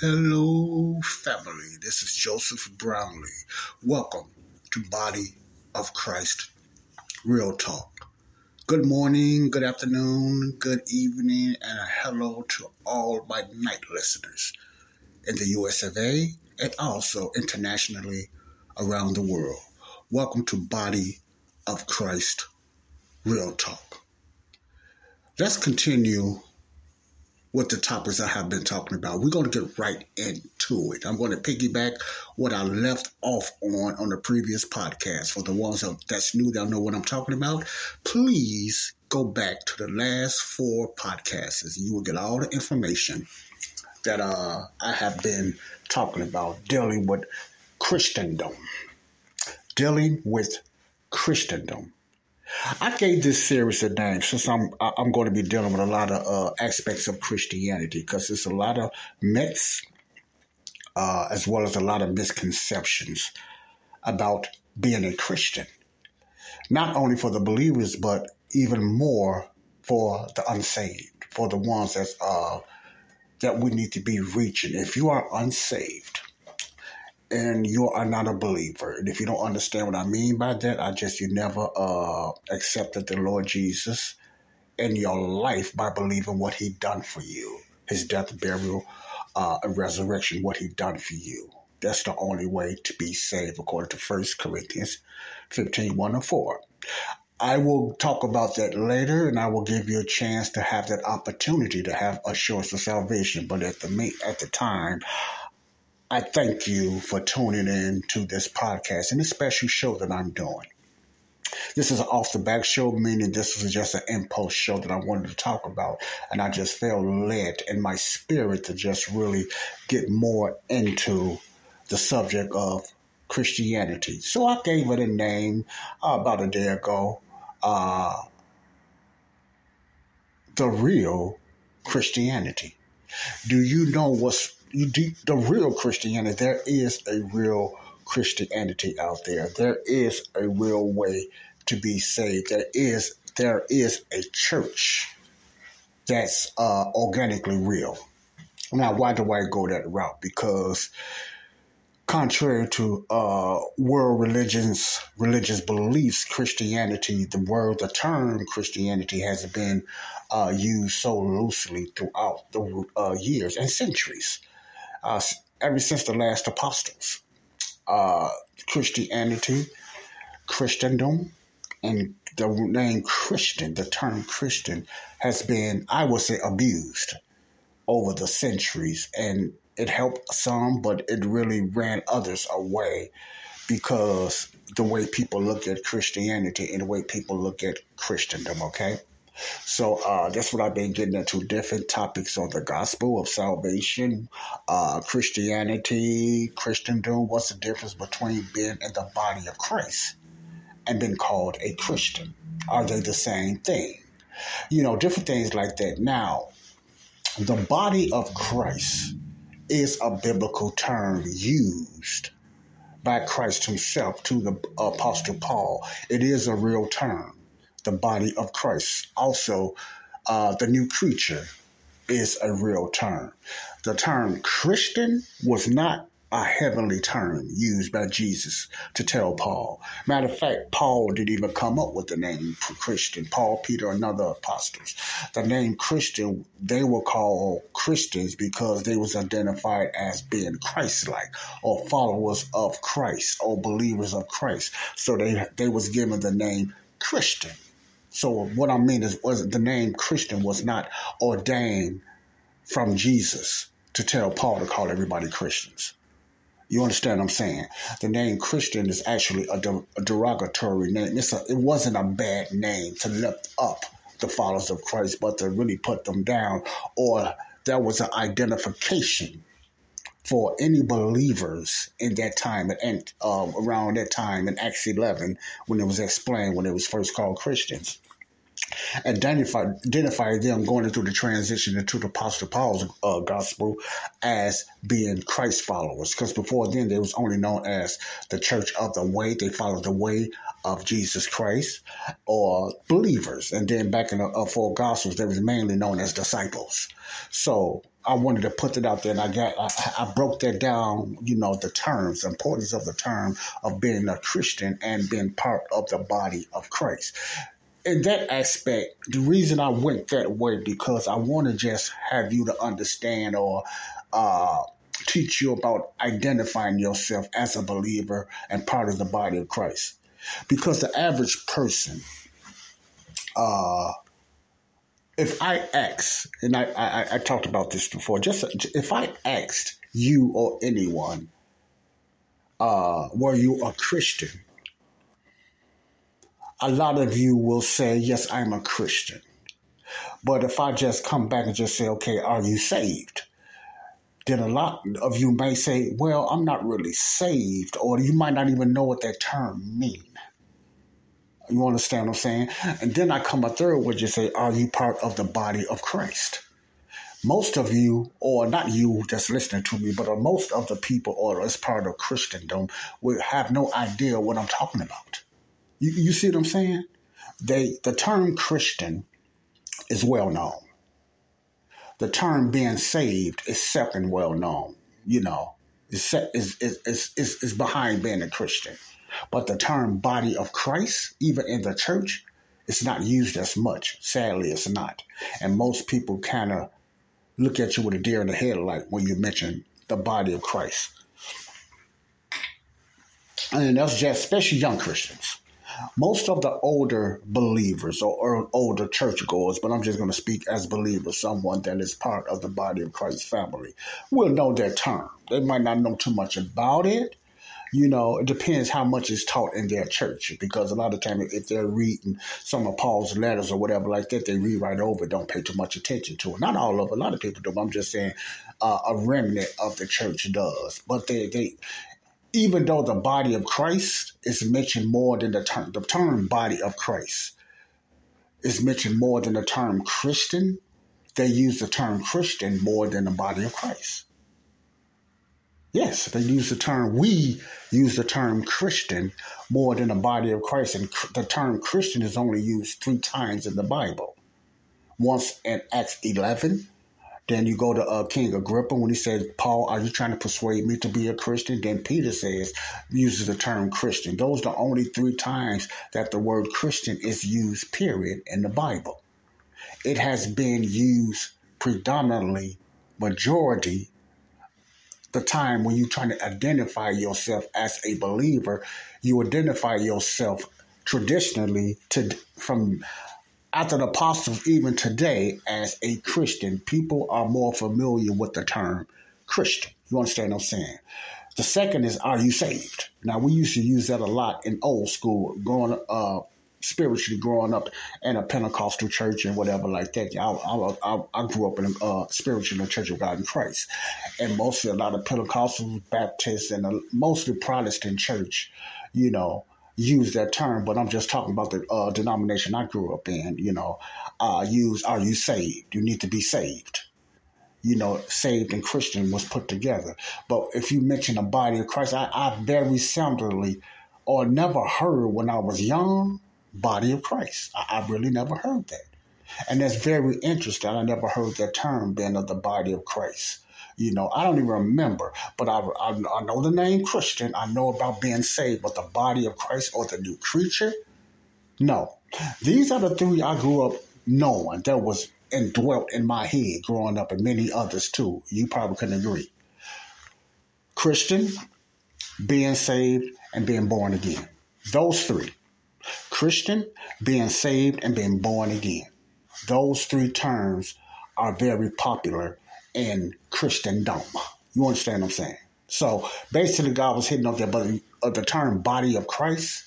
Hello, family. This is Joseph Brownlee. Welcome to Body of Christ Real Talk. Good morning, good afternoon, good evening, and a hello to all my night listeners in the US of A and also internationally around the world. Welcome to Body of Christ Real Talk. Let's continue with the topics I have been talking about. We're going to get right into it. I'm going to piggyback what I left off on the previous podcast. For the ones that's new, that know what I'm talking about, please go back to the last 4 podcasts. You will get all the information that I have been talking about dealing with Christendom. Dealing with Christendom. I gave this series a name since I'm going to be dealing with a lot of aspects of Christianity, because there's a lot of myths as well as a lot of misconceptions about being a Christian. Not only for the believers, but even more for the unsaved, for the ones that we need to be reaching. If you are unsaved and you are not a believer, and if you don't understand what I mean by that, you never accepted the Lord Jesus in your life by believing what he done for you, his death, burial, and resurrection, what he done for you. That's the only way to be saved, according to 1 Corinthians 15:1-4. I will talk about that later, and I will give you a chance to have that opportunity to have assurance of salvation. But at the time, I thank you for tuning in to this podcast and this special show that I'm doing. This is an off-the-back show, meaning this is just an impulse show that I wanted to talk about, and I just felt led in my spirit to just really get more into the subject of Christianity. So I gave it a name about a day ago, The Real Christianity. Do you know what's the real Christianity? There is a real Christianity out there. There is a real way to be saved. There is a church that's organically real. Now, why do I go that route? Because contrary to world religions, religious beliefs, Christianity, the term Christianity has been used so loosely throughout the years and centuries. Ever since the last apostles, Christianity, Christendom, and the name Christian, the term Christian, has been, I would say, abused over the centuries. And it helped some, but it really ran others away, because the way people look at Christianity and the way people look at Christendom, okay? So that's what I've been getting into, different topics on the gospel of salvation, Christianity, Christendom. What's the difference between being in the body of Christ and being called a Christian? Are they the same thing? You know, different things like that. Now, the body of Christ is a biblical term used by Christ himself to the Apostle Paul. It is a real term, the body of Christ. Also, the new creature is a real term. The term Christian was not a heavenly term used by Jesus to tell Paul. Matter of fact, Paul didn't even come up with the name Christian. Paul, Peter, and other apostles. The name Christian, they were called Christians because they was identified as being Christ-like or followers of Christ or believers of Christ. So they was given the name Christian. So what I mean is the name Christian was not ordained from Jesus to tell Paul to call everybody Christians. You understand what I'm saying? The name Christian is actually a derogatory name. It wasn't a bad name to lift up the followers of Christ, but to really put them down, or that was an identification for any believers in that time, and around that time in Acts 11, when it was explained, when it was first called Christians. Identify them going through the transition into the Apostle Paul's gospel as being Christ followers. Because before then, they was only known as the Church of the Way. They followed the way of Jesus Christ, or believers. And then back in the four gospels, they was mainly known as disciples. So I wanted to put that out there, and I broke that down, you know, the terms, the importance of the term of being a Christian and being part of the body of Christ. In that aspect, the reason I went that way because I want to just have you to understand or teach you about identifying yourself as a believer and part of the body of Christ. Because the average person, if I asked, and I talked about this before, just if I asked you or anyone, were you a Christian? A lot of you will say, yes, I'm a Christian. But if I just come back and just say, okay, are you saved? Then a lot of you may say, well, I'm not really saved, or you might not even know what that term means. You understand what I'm saying? And then I come a third where you say, are you part of the body of Christ? Most of you, or not you just listening to me, but most of the people or as part of Christendom will have no idea what I'm talking about. You see what I'm saying? The term Christian is well known. The term being saved is second well known. You know, it's behind being a Christian. But the term body of Christ, even in the church, it's not used as much. Sadly, it's not. And most people kind of look at you with a deer in the headlight when you mention the body of Christ. And that's just especially young Christians. Most of the older believers or older churchgoers, but I'm just going to speak as believers, someone that is part of the body of Christ family, will know that term. They might not know too much about it. You know, it depends how much is taught in their church, because a lot of times if they're reading some of Paul's letters or whatever like that, they read right over, don't pay too much attention to it. Not all of it, a lot of people do, but I'm just saying a remnant of the church does. But they even though the body of Christ is mentioned more than the term body of Christ is mentioned more than the term Christian, they use the term Christian more than the body of Christ. Yes, we use the term Christian more than the body of Christ, and the term Christian is only used 3 times in the Bible. Once in Acts 11, then you go to King Agrippa when he says, Paul, are you trying to persuade me to be a Christian? Then Peter uses the term Christian. Those are the only 3 times that the word Christian is used, period, in the Bible. It has been used predominantly, majority, the time when you're trying to identify yourself as a believer. You identify yourself traditionally from after the apostles, even today, as a Christian. People are more familiar with the term Christian. You understand what I'm saying? The second is, are you saved? Now, we used to use that a lot in old school, growing up, spiritually growing up in a Pentecostal church and whatever like that. I grew up in a spiritual Church of God in Christ, and mostly a lot of Pentecostals, Baptists, and mostly Protestant church, you know, use that term. But I'm just talking about the denomination I grew up in. You know, are you saved? You need to be saved. You know, saved and Christian was put together. But if you mention the body of Christ, I very seldomly or never heard when I was young, body of Christ. I really never heard that. And that's very interesting. I never heard that term then of the body of Christ. You know, I don't even remember, but I know the name Christian. I know about being saved, but the body of Christ or the new creature? No. These are the three I grew up knowing that was indwelt in my head growing up, and many others too. You probably couldn't agree. Christian, being saved, and being born again. Those three. Christian, being saved, and being born again. Those three terms are very popular in Christendom. You understand what I'm saying? So basically, God was hitting up the term body of Christ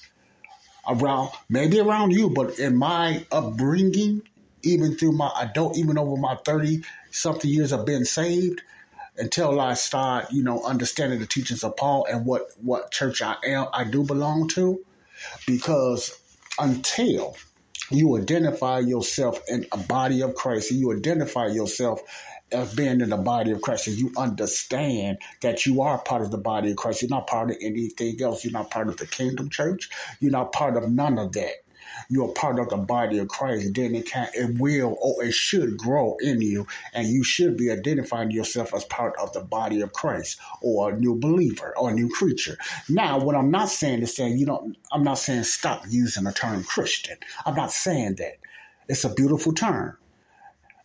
around, maybe around you, but in my upbringing, even through my adult, even over my 30-something years of being saved, until I start, you know, understanding the teachings of Paul and what church I do belong to. Because until you identify yourself in a body of Christ, and you identify yourself as being in the body of Christ, and you understand that you are part of the body of Christ, you're not part of anything else, you're not part of the Kingdom Church, you're not part of none of that. You're part of the body of Christ, then it will or it should grow in you, and you should be identifying yourself as part of the body of Christ or a new believer or a new creature. Now, what I'm not saying is that I'm not saying stop using the term Christian. I'm not saying that. It's a beautiful term.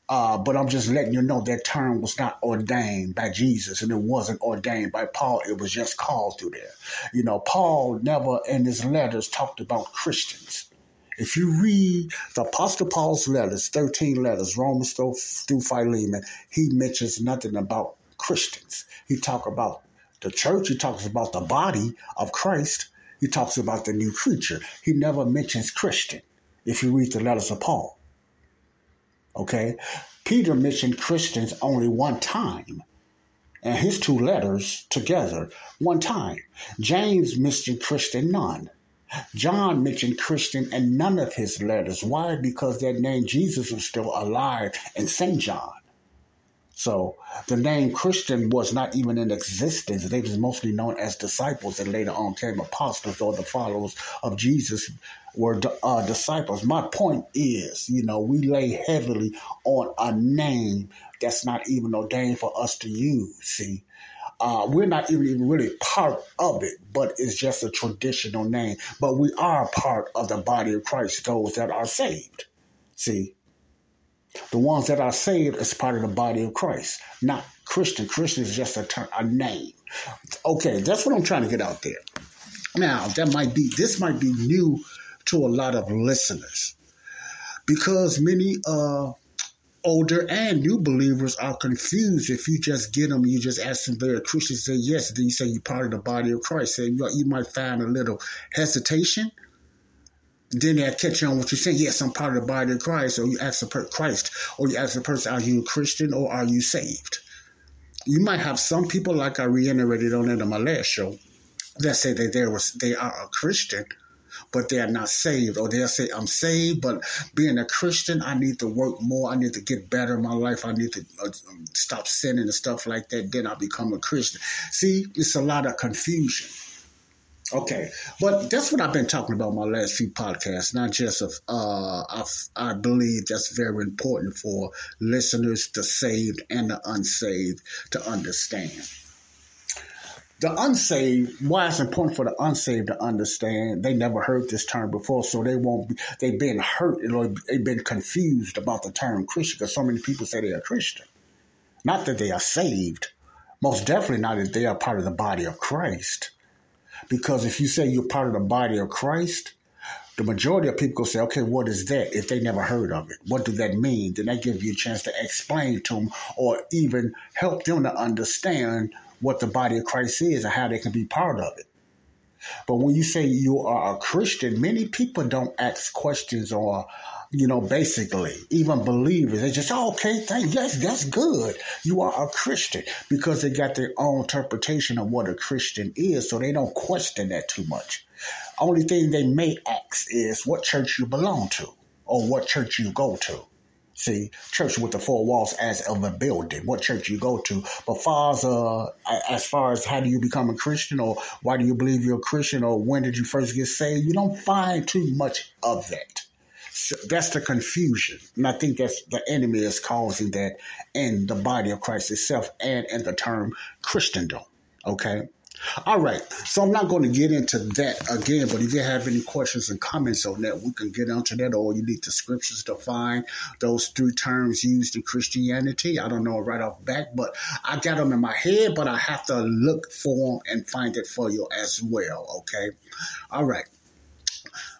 But I'm just letting you know that term was not ordained by Jesus, and it wasn't ordained by Paul. It was just called through there. You know, Paul never in his letters talked about Christians. If you read the Apostle Paul's letters, 13 letters, Romans through Philemon, he mentions nothing about Christians. He talks about the church. He talks about the body of Christ. He talks about the new creature. He never mentions Christian if you read the letters of Paul. Okay? Peter mentioned Christians only one time. And his two letters together, one time. James mentioned Christian none. John mentioned Christian in none of his letters. Why? Because that name Jesus was still alive in St. John. So the name Christian was not even in existence. They was mostly known as disciples and later on came apostles, or the followers of Jesus were disciples. My point is, you know, we lay heavily on a name that's not even ordained for us to use, see? We're not even really part of it, but it's just a traditional name. But we are part of the body of Christ, those that are saved. See, the ones that are saved is part of the body of Christ, not Christian. Christian is just a name. Okay, that's what I'm trying to get out there. Now, this might be new to a lot of listeners, because many older and new believers are confused. If you just get them, you just ask them they're a Christian, say yes, then you say you're part of the body of Christ. So you might find a little hesitation. Then they'll catch on what you're saying. Yes, I'm part of the body of Christ. Or you ask the person, are you a Christian or are you saved? You might have some people, like I reiterated on it in my last show, that say that they are a Christian, but they are not saved. Or they'll say, I'm saved, but being a Christian, I need to work more. I need to get better in my life. I need to stop sinning and stuff like that. Then I become a Christian. See, it's a lot of confusion. Okay, but that's what I've been talking about my last few podcasts, not just of, I believe that's very important for listeners, the saved and the unsaved, to understand. The unsaved, why it's important for the unsaved to understand, they never heard this term before, so they've been hurt, or they've been confused about the term Christian, because so many people say they are Christian. Not that they are saved, most definitely not that they are part of the body of Christ. Because if you say you're part of the body of Christ, the majority of people say, okay, what is that? If they never heard of it, what does that mean? Then that gives you a chance to explain to them, or even help them to understand what the body of Christ is and how they can be part of it. But when you say you are a Christian, many people don't ask questions or, you know, basically even believers. They just, oh, okay, yes, that's good. You are a Christian, because they got their own interpretation of what a Christian is, so they don't question that too much. Only thing they may ask is what church you belong to or what church you go to. See, church with the four walls as of a building, what church you go to. But as far as how do you become a Christian, or why do you believe you're a Christian, or when did you first get saved, you don't find too much of that. So that's the confusion. And I think that's the enemy is causing that in the body of Christ itself and in the term Christendom. Okay. All right. So I'm not going to get into that again, but if you have any questions and comments on that, we can get into that, or you need the scriptures to find those three terms used in Christianity. I don't know right off back, but I got them in my head, but I have to look for them and find it for you as well. Okay. All right.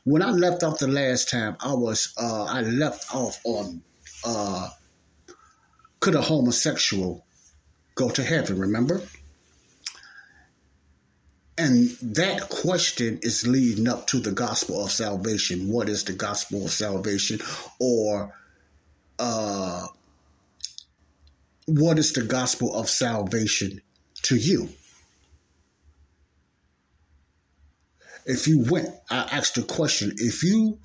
When I left off the last time, I left off on could a homosexual go to heaven, remember? And that question is leading up to the gospel of salvation. What is the gospel of salvation? Or what is the gospel of salvation to you? If you went, I asked the question, if you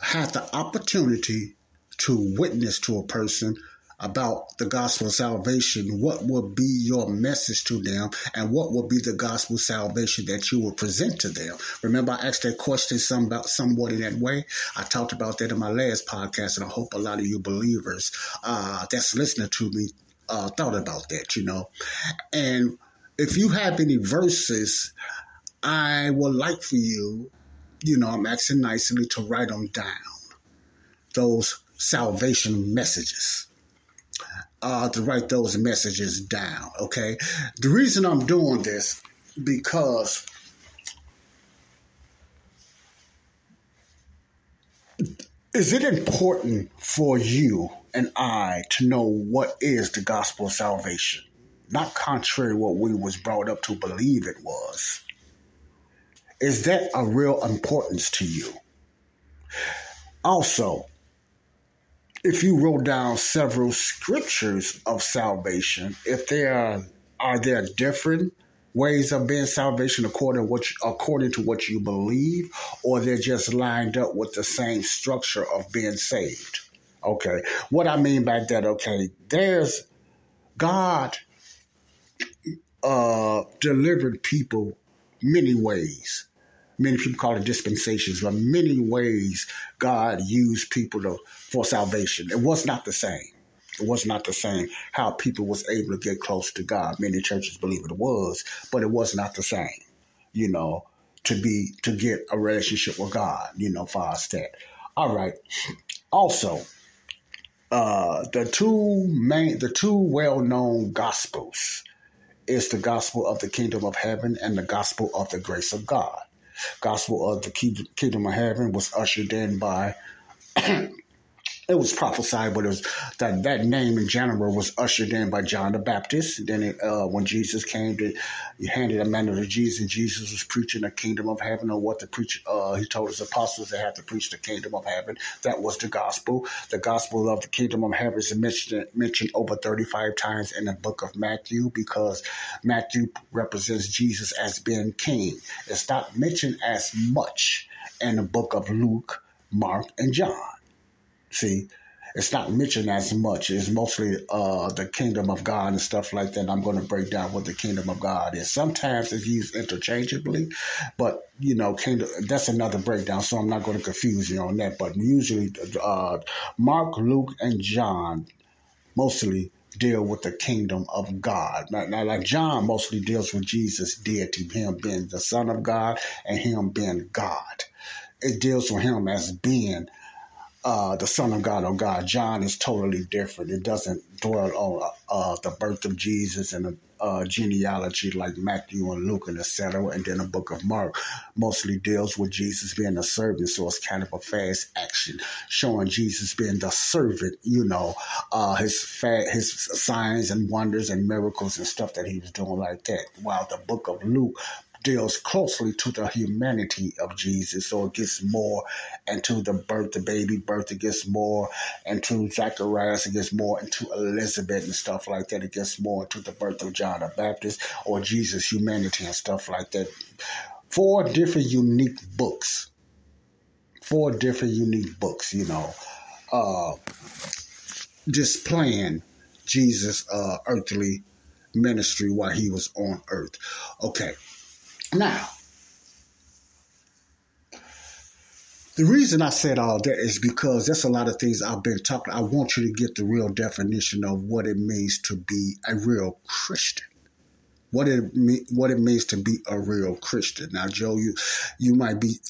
had the opportunity to witness to a person about the gospel of salvation, what would be your message to them, and what would be the gospel of salvation that you would present to them? Remember, I asked that question somewhat in that way. I talked about that in my last podcast, and I hope a lot of you believers that's listening to me thought about that, you know. And if you have any verses, I would like for you, you know, I'm asking nicely to write them down, those salvation messages. To write those messages down, okay? The reason I'm doing this, because is it important for you and I to know what is the gospel of salvation? Not contrary to what we was brought up to believe it was. Is that a real importance to you? Also, if you wrote down several scriptures of salvation, if there are different ways of being salvation according to what you believe, or they're just lined up with the same structure of being saved. Okay, what I mean by that, okay, there's God delivered people many ways. Many people call it dispensations, but many ways God used people for salvation. It was not the same. It was not the same how people was able to get close to God. Many churches believe it was, but it was not the same, you know, to get a relationship with God, you know, far as that. All right. Also, the two well-known gospels is the gospel of the kingdom of heaven and the gospel of the grace of God. Gospel of the kingdom of heaven was ushered in by, it was prophesied, but it was that name in general was ushered in by John the Baptist. Then when Jesus came, he handed a mantle to Jesus, and Jesus was preaching the kingdom of heaven, or what to preach. He told his apostles they had to preach the kingdom of heaven. That was the gospel. The gospel of the kingdom of heaven is mentioned over 35 times in the book of Matthew, because Matthew represents Jesus as being king. It's not mentioned as much in the book of Luke, Mark, and John. See, it's not mentioned as much. It's mostly the kingdom of God and stuff like that. I'm going to break down what the kingdom of God is. Sometimes it's used interchangeably, but, you know, kingdom, that's another breakdown, so I'm not going to confuse you on that. But usually Mark, Luke, and John mostly deal with the kingdom of God. Now, like John mostly deals with Jesus' deity, him being the Son of God and him being God. It deals with him as being the Son of God, or God. John is totally different. It doesn't dwell on the birth of Jesus and the genealogy like Matthew and Luke and etc. And then the book of Mark mostly deals with Jesus being a servant, so it's kind of a fast action, showing Jesus being the servant, you know, his signs and wonders and miracles and stuff that he was doing like that. While the book of Luke deals closely to the humanity of Jesus. So it gets more into the birth, the baby birth, it gets more into Zacharias, it gets more into Elizabeth and stuff like that. It gets more into the birth of John the Baptist or Jesus' humanity and stuff like that. 4 different unique books, you know, displaying Jesus' earthly ministry while he was on earth. Okay, now, the reason I said all that is because that's a lot of things I've been talking. I want you to get the real definition of what it means to be a real Christian. What it means to be a real Christian. Now, Joe,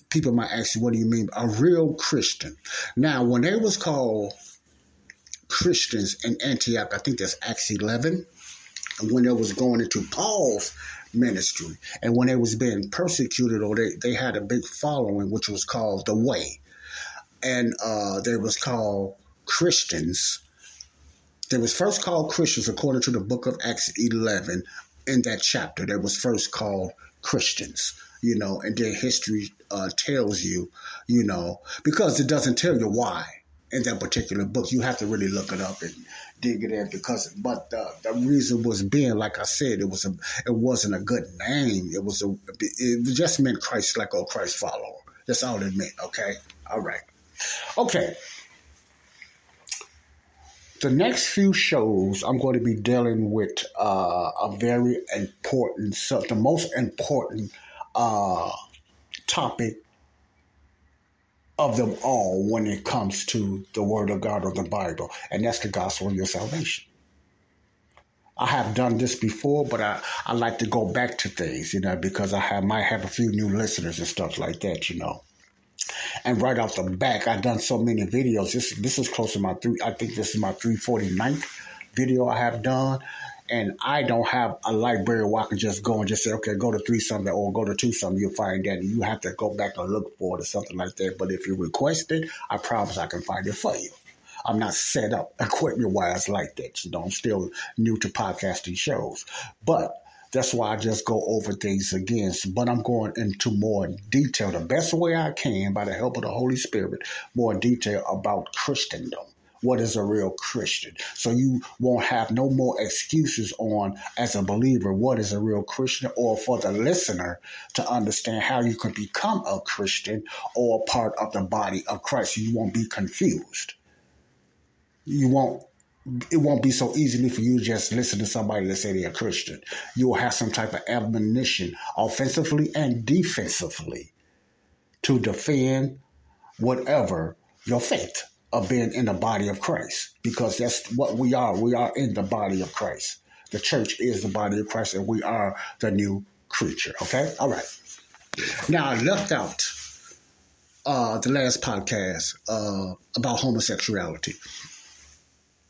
people might ask you, what do you mean a real Christian? Now, when they was called Christians in Antioch, I think that's Acts 11, when they was going into Paul's ministry and when they was being persecuted, or they had a big following, which was called The Way. And they was called Christians. They was first called Christians according to the book of Acts 11. In that chapter, that was first called Christians, you know, and then history tells you, you know, because it doesn't tell you why in that particular book. You have to really look it up and dig it in but the reason was being, like I said, it wasn't a good name. It just meant Christ, like, oh, Christ follower. That's all it meant. Okay. All right. Okay. The next few shows, I'm going to be dealing with a very important, the most important topic of them all when it comes to the Word of God or the Bible, and that's the gospel of your salvation. I have done this before, but I like to go back to things, you know, because I might have a few new listeners and stuff like that, you know. And right off the back, I've done so many videos. This is close to my I think this is my 349th video I have done. And I don't have a library where I can just go and just say, okay, go to 3-something or go to 2-something. You'll find that. You have to go back and look for it or something like that. But if you request it, I promise I can find it for you. I'm not set up equipment-wise like that. You know, I'm still new to podcasting shows. But that's why I just go over things again, but I'm going into more detail, the best way I can, by the help of the Holy Spirit, more detail about Christendom. What is a real Christian? So you won't have no more excuses on, as a believer, what is a real Christian, or for the listener to understand how you can become a Christian or part of the body of Christ. You won't be confused. It won't be so easily for you to just listen to somebody that say they're a Christian. You will have some type of admonition, offensively and defensively, to defend whatever your faith of being in the body of Christ, because that's what we are. We are in the body of Christ. The church is the body of Christ, and we are the new creature. Okay? All right. Now, I left out the last podcast about homosexuality.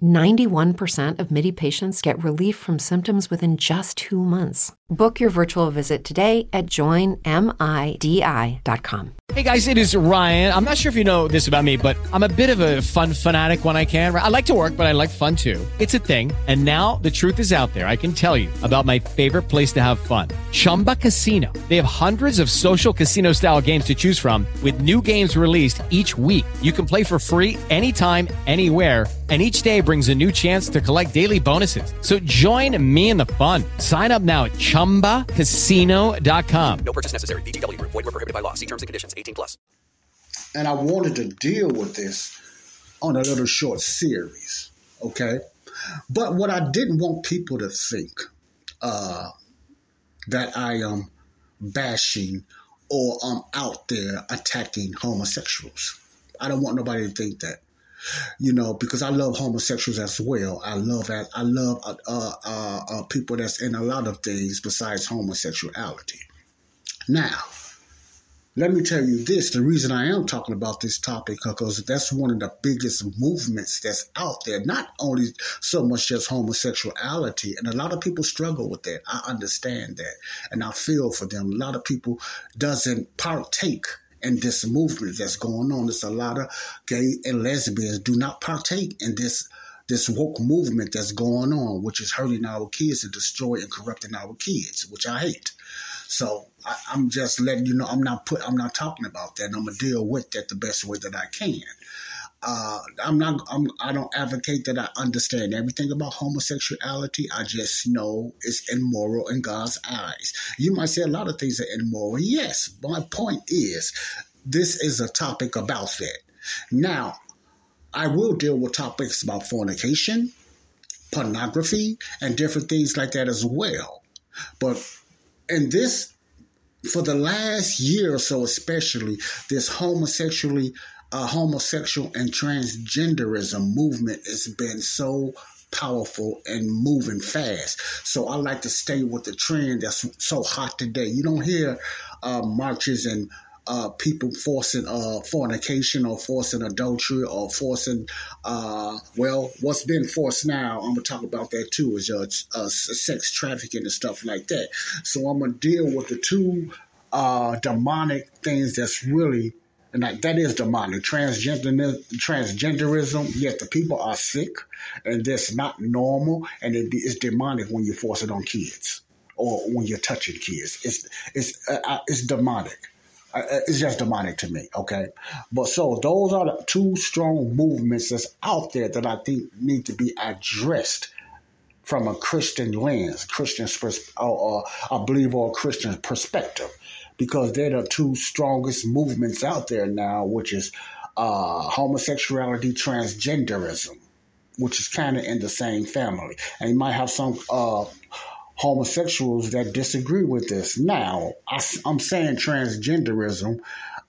91% of Midi patients get relief from symptoms within just 2 months. Book your virtual visit today at joinmidi.com. Hey guys, it is Ryan. I'm not sure if you know this about me, but I'm a bit of a fun fanatic when I can. I like to work, but I like fun too. It's a thing. And now the truth is out there. I can tell you about my favorite place to have fun, Chumba Casino. They have hundreds of social casino style games to choose from, with new games released each week. You can play for free anytime, anywhere, and each day brings a new chance to collect daily bonuses. So join me in the fun. Sign up now at ChumbaCasino.com. No purchase necessary. VGW. Void where prohibited by law. See terms and conditions. 18+. And I wanted to deal with this on a little short series, okay? But what I didn't want people to think that I am bashing or I'm out there attacking homosexuals. I don't want nobody to think that. You know, because I love homosexuals as well. I love people that's in a lot of things besides homosexuality. Now, Let me tell you this, the reason I am talking about this topic, because that's one of the biggest movements that's out there, not only so much as homosexuality, and a lot of people struggle with that. I understand that, and I feel for them. A lot of people doesn't partake in this movement that's going on. There's a lot of gay and lesbians do not partake in this woke movement that's going on, which is hurting our kids and destroying and corrupting our kids, which I hate. So I'm just letting you know, I'm not talking about that. And I'm gonna deal with that the best way that I can. I don't advocate that I understand everything about homosexuality. I just know it's immoral in God's eyes. You might say a lot of things are immoral. Yes, my point is, this is a topic about that. Now, I will deal with topics about fornication, pornography, and different things like that as well. But in this, for the last year or so especially, this homosexual and transgenderism movement has been so powerful and moving fast. So I like to stay with the trend that's so hot today. You don't hear marches and people forcing fornication or forcing adultery or forcing, what's been forced now, I'm going to talk about that too, is sex trafficking and stuff like that. So I'm going to deal with the two demonic things that's really, and that is demonic, transgenderism, yet the people are sick and that's not normal, and it's demonic when you force it on kids or when you're touching kids. It's demonic. It's just demonic to me, okay? But so those are the two strong movements that's out there that I think need to be addressed from a Christian lens, a Christian perspective, because they're the two strongest movements out there now, which is homosexuality, transgenderism, which is kind of in the same family. And you might have some homosexuals that disagree with this. Now, I'm saying transgenderism,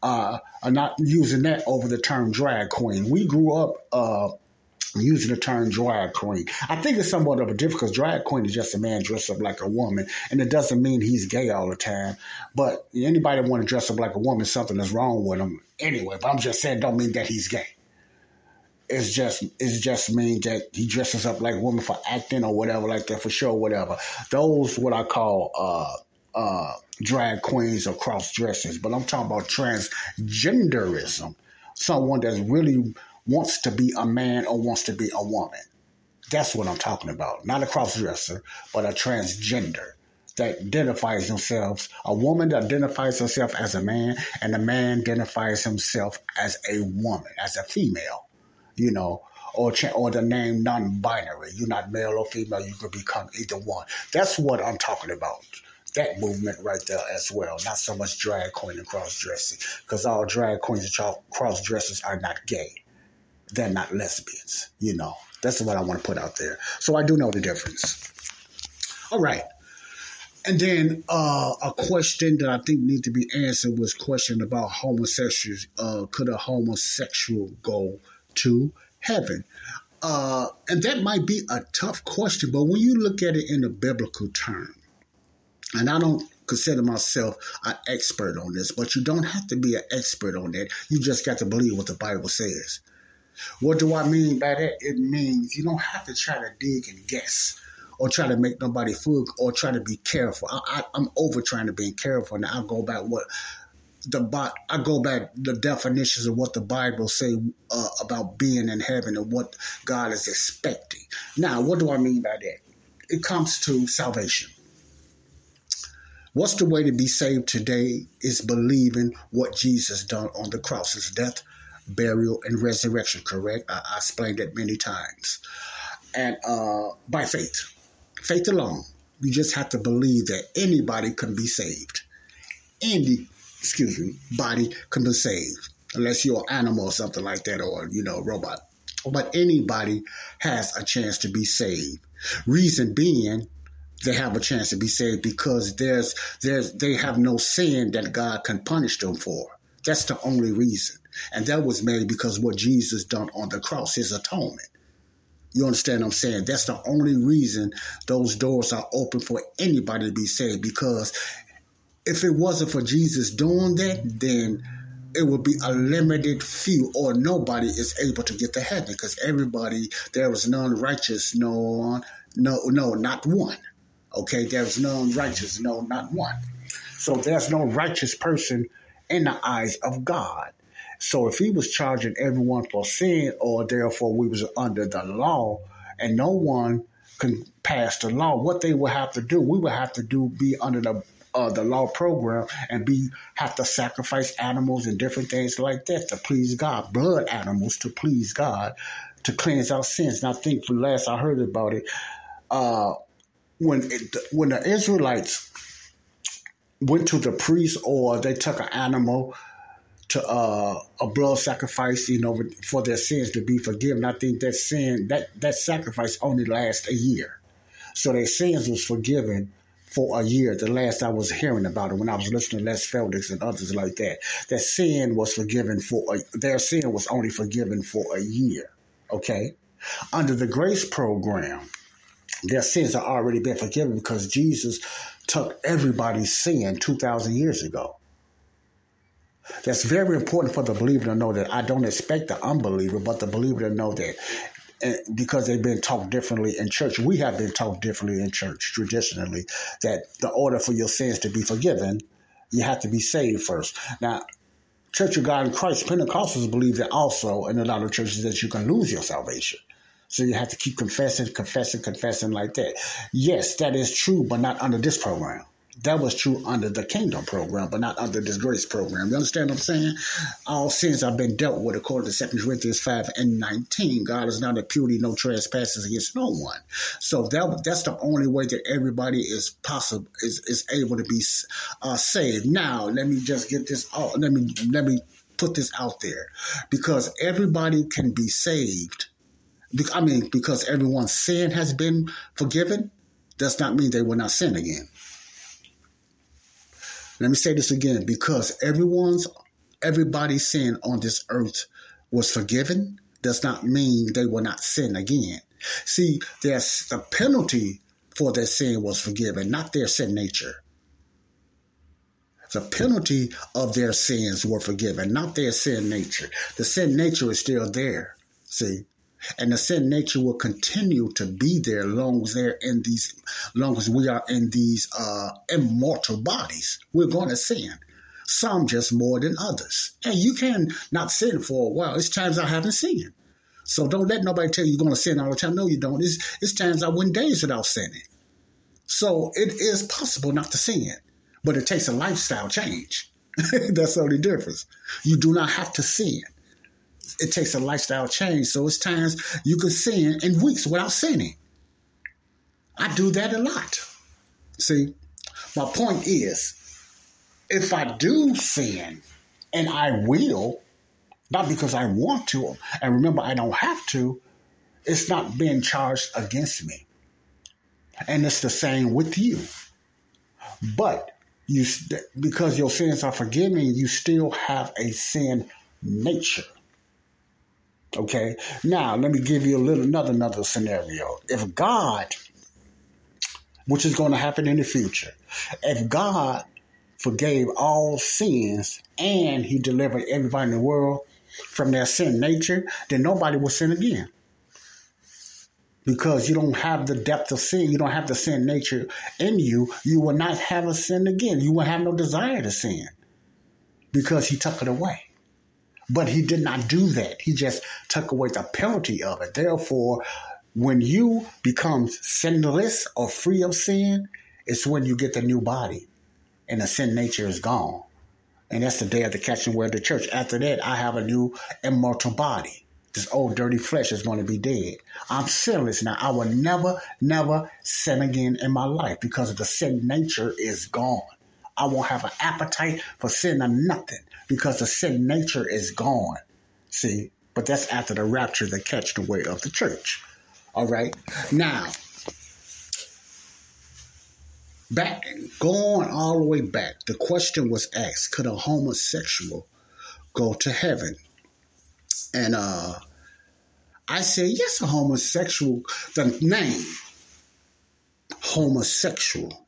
I'm not using that over the term drag queen. We grew up using the term drag queen. I think it's somewhat of a difference because drag queen is just a man dressed up like a woman, and it doesn't mean he's gay all the time. But anybody want to dress up like a woman, something is wrong with him anyway. But I'm just saying, don't mean that he's gay. It's just mean that he dresses up like a woman for acting or whatever like that, for show, whatever. Those what I call drag queens or cross dressers. But I'm talking about transgenderism, someone that really wants to be a man or wants to be a woman. That's what I'm talking about. Not a cross dresser, but a transgender that identifies themselves, a woman that identifies herself as a man, and a man identifies himself as a woman, as a female. You know, or the name non-binary. You're not male or female. You could become either one. That's what I'm talking about. That movement right there as well. Not so much drag queen and cross-dressing, because all drag queens and cross-dressers are not gay. They're not lesbians, you know. That's what I want to put out there. So I do know the difference. All right. And then a question that I think needs to be answered was question about homosexuals. Could a homosexual go to heaven? And that might be a tough question, but when you look at it in a biblical term, and I don't consider myself an expert on this, but you don't have to be an expert on that. You just got to believe what the Bible says. What do I mean by that? It means you don't have to try to dig and guess or try to make nobody fool or try to be careful. I'm over trying to be careful, and I'll go back the definitions of what the Bible say about being in heaven and what God is expecting. Now, what do I mean by that? It comes to salvation. What's the way to be saved today is believing what Jesus done on the cross, his death, burial, and resurrection, correct? I explained that many times. And by faith. Faith alone. You just have to believe that anybody can be saved. Body can be saved, unless you're an animal or something like that, or, you know, a robot. But anybody has a chance to be saved. Reason being, they have a chance to be saved because they have no sin that God can punish them for. That's the only reason. And that was made because what Jesus done on the cross, his atonement. You understand what I'm saying? That's the only reason those doors are open for anybody to be saved, because if it wasn't for Jesus doing that, then it would be a limited few or nobody is able to get to heaven, because everybody, there was none righteous, not one. Okay, there was none righteous, not one. So there's no righteous person in the eyes of God. So if he was charging everyone for sin, or therefore we was under the law, and no one can pass the law, what they would have to do, we would have to do be under the law program and have to sacrifice animals and different things like that to please God, blood animals to please God, to cleanse our sins. And I think the last I heard about it, when the Israelites went to the priest, or they took an animal to a blood sacrifice, for their sins to be forgiven. I think that that sacrifice only lasts a year. So their sins was forgiven for a year, the last I was hearing about it when I was listening to Les Feldick and others like that. That sin was forgiven their sin was only forgiven for a year, okay? Under the grace program, their sins are already been forgiven because Jesus took everybody's sin 2,000 years ago. That's very important for the believer to know that. I don't expect the unbeliever, but the believer to know that, and because they've been taught differently in church. We have been taught differently in church traditionally, that the order for your sins to be forgiven, you have to be saved first. Now, Church of God in Christ, Pentecostals believe that also, in a lot of churches, that you can lose your salvation. So you have to keep confessing like that. Yes, that is true, but not under this program. That was true under the kingdom program, but not under this grace program. You understand what I'm saying? All sins have been dealt with according to 2 Corinthians 5:19. God is not imputing no trespasses against no one. So that's the only way that everybody is possible is able to be saved. Now, let me just get this out. Let me put this out there, because everybody can be saved. Because everyone's sin has been forgiven, does not mean they will not sin again. Let me say this again, because everybody's sin on this earth was forgiven does not mean they will not sin again. See, there's the penalty for their sin was forgiven, not their sin nature. The penalty of their sins were forgiven, not their sin nature. The sin nature is still there, see? And the sin nature will continue to be there long as we are in these immortal bodies. We're going to sin, some just more than others. And you can not sin for a while. It's times I haven't sinned. So don't let nobody tell you you're going to sin all the time. No, you don't. It's times I went days without sinning. So it is possible not to sin, but it takes a lifestyle change. That's the only difference. You do not have to sin. It takes a lifestyle change. So it's times you can sin in weeks without sinning. I do that a lot. See, my point is, if I do sin, and I will, not because I want to, and remember, I don't have to, it's not being charged against me. And it's the same with you. But you, because your sins are forgiven, you still have a sin nature. Okay, now let me give you another scenario. If God, which is going to happen in the future, if God forgave all sins and he delivered everybody in the world from their sin nature, then nobody will sin again. Because you don't have the depth of sin, you don't have the sin nature in you, you will not have a sin again. You will have no desire to sin because he took it away. But he did not do that. He just took away the penalty of it. Therefore, when you become sinless or free of sin, it's when you get the new body and the sin nature is gone. And that's the day of the catching away of the church. After that, I have a new immortal body. This old dirty flesh is going to be dead. I'm sinless now. I will never sin again in my life because the sin nature is gone. I won't have an appetite for sin or nothing because the sin nature is gone. See, but that's after the rapture, the catch away of the church. All right. Now, going all the way back, the question was asked, could a homosexual go to heaven? And I said, yes, a homosexual, the name homosexual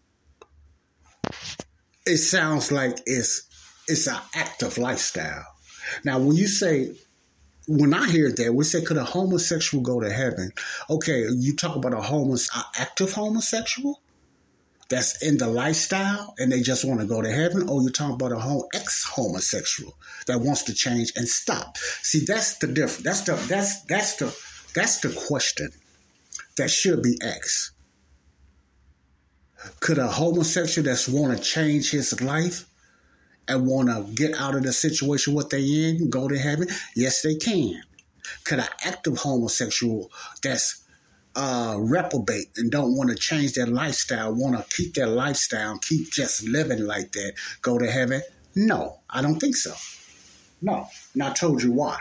it sounds like it's an active lifestyle. Now, when you say, when I hear that, we say, could a homosexual go to heaven? Okay, you talk about an active homosexual that's in the lifestyle and they just want to go to heaven, or you're talking about an ex-homosexual that wants to change and stop. See, that's the difference. That's the question that should be asked. Could a homosexual that's want to change his life and want to get out of the situation what they in, go to heaven? Yes, they can. Could an active homosexual that's reprobate and don't want to change their lifestyle, want to keep their lifestyle, keep just living like that, go to heaven? No, I don't think so. No, and I told you why.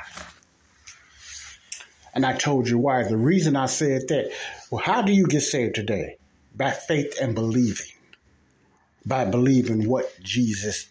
And I told you why. The reason I said that, well, how do you get saved today? By faith and believing. By believing what Jesus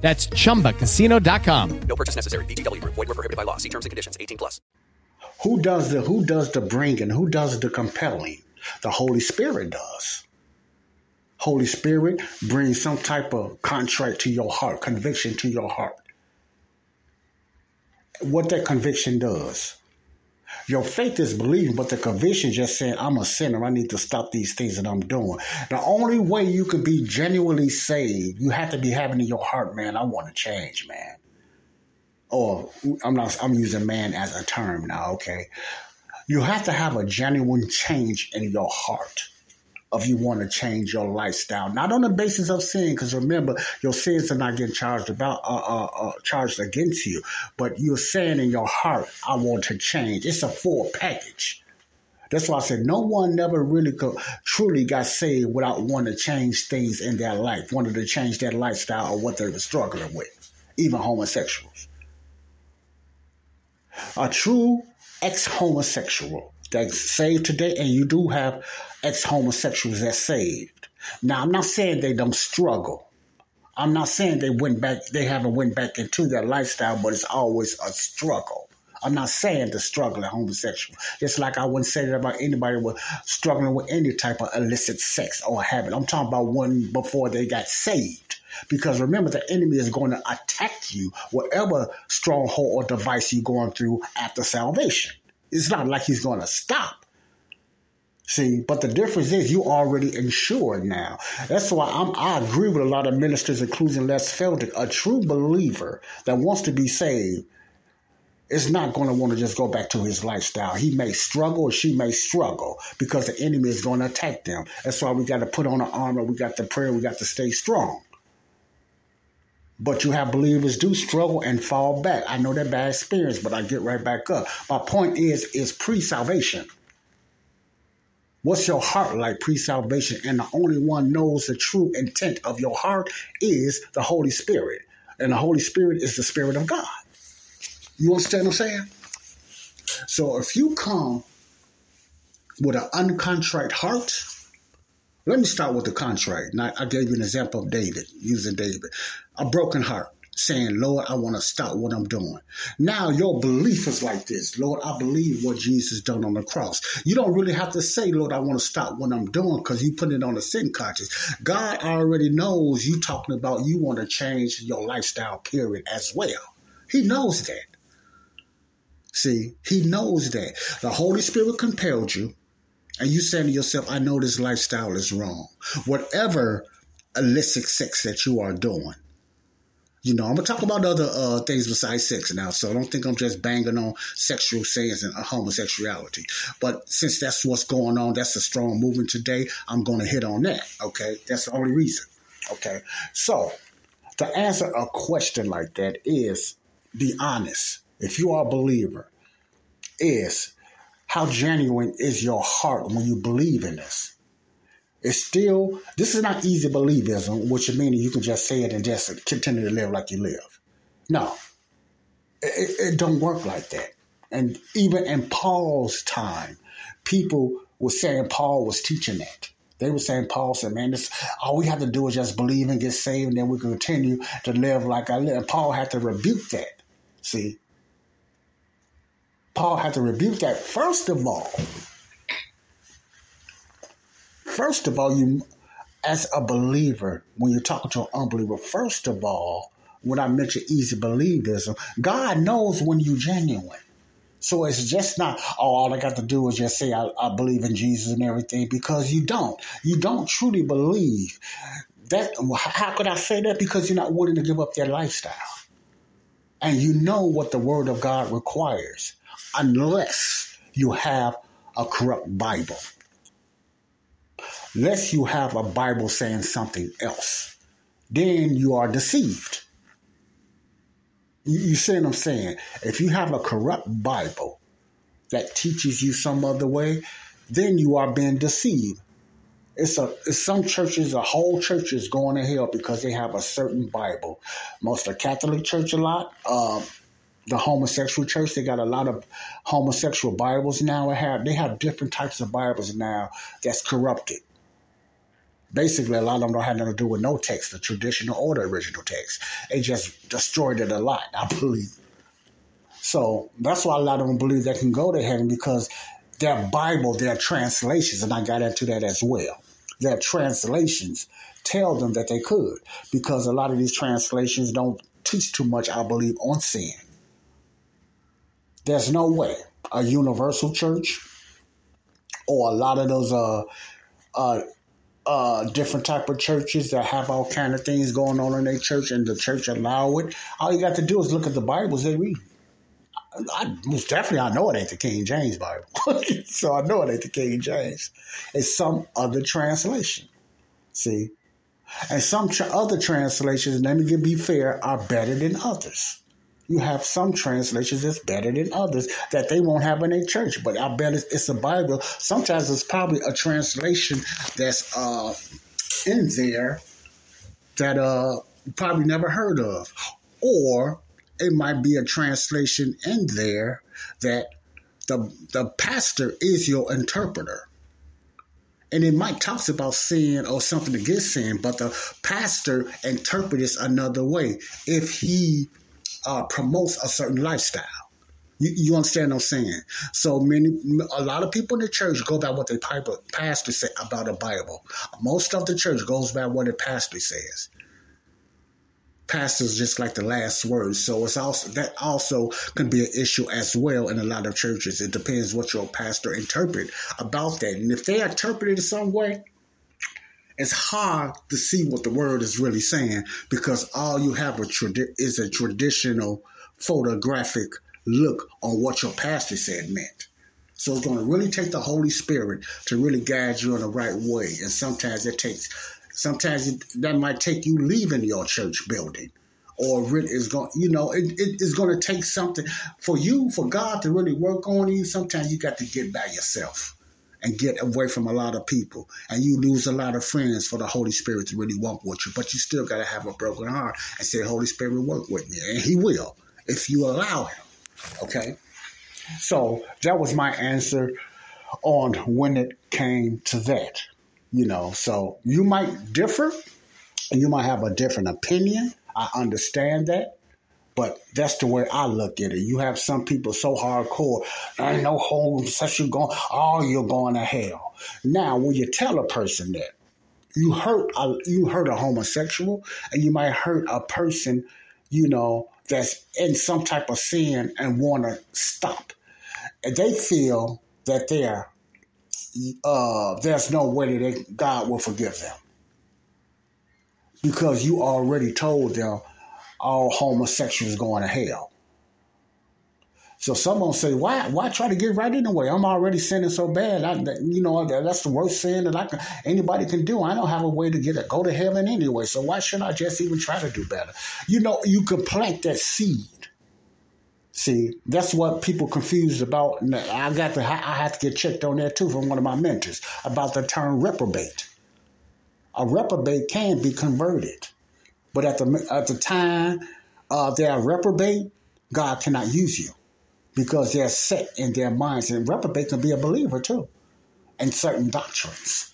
That's ChumbaCasino.com. No purchase necessary. VGW. Void where prohibited by law. See terms and conditions. 18 plus. Who does the bringing? Who does the compelling? The Holy Spirit does. Holy Spirit brings some type of contrite to your heart, conviction to your heart. What that conviction does. Your faith is believing, but the conviction just saying, I'm a sinner. I need to stop these things that I'm doing. The only way you can be genuinely saved, you have to be having in your heart, man, I want to change, man. Or I'm using man as a term now, okay? You have to have a genuine change in your heart if you want to change your lifestyle. Not on the basis of sin, because remember, your sins are not getting charged against you. But you're saying in your heart, I want to change. It's a full package. That's why I said no one never really truly got saved without wanting to change things in their life, wanting to change their lifestyle or what they were struggling with, even homosexuals. A true ex-homosexual that's saved today, and you do have ex-homosexuals that saved. Now, I'm not saying they don't struggle. I'm not saying they haven't went back into their lifestyle, but it's always a struggle. I'm not saying the struggle of homosexual. Just like I wouldn't say that about anybody struggling with any type of illicit sex or habit. I'm talking about one before they got saved. Because remember, the enemy is going to attack you, whatever stronghold or device you're going through after salvation. It's not like he's going to stop. See, but the difference is you already insured now. That's why I agree with a lot of ministers, including Les Feldick. A true believer that wants to be saved is not going to want to just go back to his lifestyle. He may struggle or she may struggle because the enemy is going to attack them. That's why we got to put on the armor. We got the prayer. We got to stay strong. But you have believers do struggle and fall back. I know that bad experience, but I get right back up. My point is pre-salvation. What's your heart like pre-salvation? And the only one knows the true intent of your heart is the Holy Spirit. And the Holy Spirit is the Spirit of God. You understand what I'm saying? So if you come with an uncontrite heart, let me start with the contrite. Now, I gave you an example of David, using David. A broken heart, saying, Lord, I want to stop what I'm doing. Now your belief is like this. Lord, I believe what Jesus done on the cross. You don't really have to say, Lord, I want to stop what I'm doing because you put it on a sin conscience. God already knows you talking about you want to change your lifestyle period as well. He knows that. See, he knows that. The Holy Spirit compelled you. And you saying to yourself, I know this lifestyle is wrong. Whatever illicit sex that you are doing, You know, I'm going to talk about other things besides sex now, so I don't think I'm just banging on sexual sins and homosexuality. But since that's what's going on, that's a strong movement today, I'm going to hit on that, okay? That's the only reason, okay? So to answer a question like that is, be honest, if you are a believer, is how genuine is your heart when you believe in this? It's still, this is not easy believism, which means you can just say it and just continue to live like you live. No, it don't work like that. And even in Paul's time, people were saying Paul was teaching that. They were saying Paul said, man, this, all we have to do is just believe and get saved, and then we continue to live like I live. And Paul had to rebuke that, see? Paul had to rebuke that first of all. First of all, you, as a believer, when you're talking to an unbeliever, first of all, when I mention easy believism, God knows when you're genuine. So it's just not, oh, all I got to do is just say I believe in Jesus and everything, because you don't. You don't truly believe. That. How could I say that? Because you're not willing to give up their lifestyle. And you know what the Word of God requires, unless you have a corrupt Bible. Unless you have a Bible saying something else, then you are deceived. You see what I'm saying? If you have a corrupt Bible that teaches you some other way, then you are being deceived. It's some churches, a whole church is going to hell because they have a certain Bible. Most of the Catholic Church a lot, the homosexual church, they got a lot of homosexual Bibles now. They have different types of Bibles now that's corrupted. Basically, a lot of them don't have nothing to do with no text, the traditional or the original text. They just destroyed it a lot, I believe. So that's why a lot of them believe they can go to heaven, because their Bible, their translations, and I got into that as well, their translations tell them that they could, because a lot of these translations don't teach too much, I believe, on sin. There's no way a universal church or a lot of those different type of churches that have all kind of things going on in their church, and the church allow it. All you got to do is look at the Bibles they read. Most definitely, I know it ain't the King James Bible. So I know it ain't the King James. It's some other translation. See? And some other translations, let me be fair, are better than others. You have some translations that's better than others that they won't have in their church. But I bet it's a Bible. Sometimes it's probably a translation that's in there that you probably never heard of. Or it might be a translation in there that the pastor is your interpreter. And it might talk about sin or something against sin, but the pastor interprets another way if he promotes a certain lifestyle. You understand what I'm saying? So a lot of people in the church go by what the pastor said about the Bible. Most of the church goes by what the pastor says. Pastor's just like the last word, so it's also that also can be an issue as well in a lot of churches. It depends what your pastor interpret about that, and if they interpret it some way, it's hard to see what the word is really saying, because all you have is a traditional photographic look on what your pastor said meant. So it's going to really take the Holy Spirit to really guide you in the right way. And that might take you leaving your church building, or really is going, you know, it is going to take something for God to really work on you. Sometimes you got to get by yourself and get away from a lot of people. And you lose a lot of friends for the Holy Spirit to really walk with you. But you still got to have a broken heart and say, Holy Spirit, work with me. And he will, if you allow him. Okay? So that was my answer on when it came to that. You know, so you might differ, and you might have a different opinion. I understand that. But that's the way I look at it. You have some people so hardcore, ain't no homosexual going, oh, you're going to hell. Now, when you tell a person that, you hurt a homosexual, and you might hurt a person, you know, that's in some type of sin and want to stop. And they feel that there's no way that God will forgive them. Because you already told them, all homosexuals going to hell. So some gonna say, why try to get right in the way? I'm already sinning so bad. That's the worst sin that anybody can do. I don't have a way to go to heaven anyway. So why should I just even try to do better? You can plant that seed. See, that's what people confused about. I had to get checked on that too from one of my mentors about the term reprobate. A reprobate can be converted, but at the time they are reprobate, God cannot use you. Because they're set in their minds. And reprobate can be a believer, too, in certain doctrines.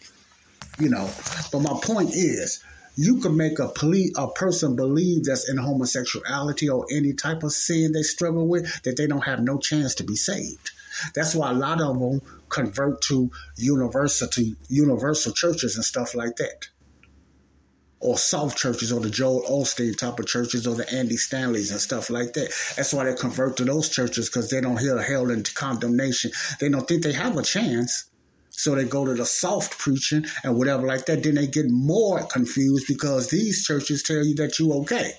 But my point is, you can make a person believe that's in homosexuality or any type of sin they struggle with, that they don't have no chance to be saved. That's why a lot of them convert to universal churches and stuff like that. Or soft churches, or the Joel Osteen type of churches, or the Andy Stanleys and stuff like that. That's why they convert to those churches, because they don't hear hell and condemnation. They don't think they have a chance, so they go to the soft preaching and whatever like that. Then they get more confused because these churches tell you that you okay.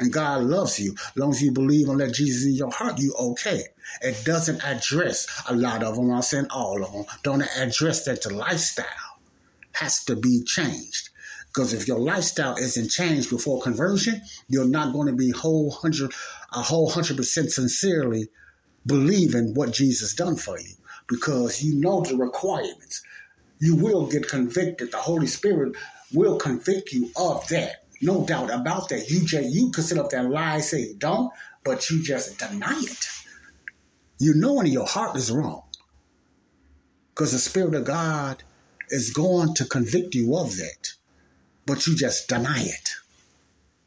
And God loves you. As long as you believe and let Jesus in your heart, you okay. It doesn't address a lot of them. I'm saying all of them. Don't address that the lifestyle has to be changed. Because if your lifestyle isn't changed before conversion, you're not going to be a whole 100% sincerely believing what Jesus done for you, because you know the requirements. You will get convicted. The Holy Spirit will convict you of that. No doubt about that. You can sit up there and lie, say you don't, but you just deny it. You know in your heart is wrong, because the Spirit of God is going to convict you of that. But you just deny it.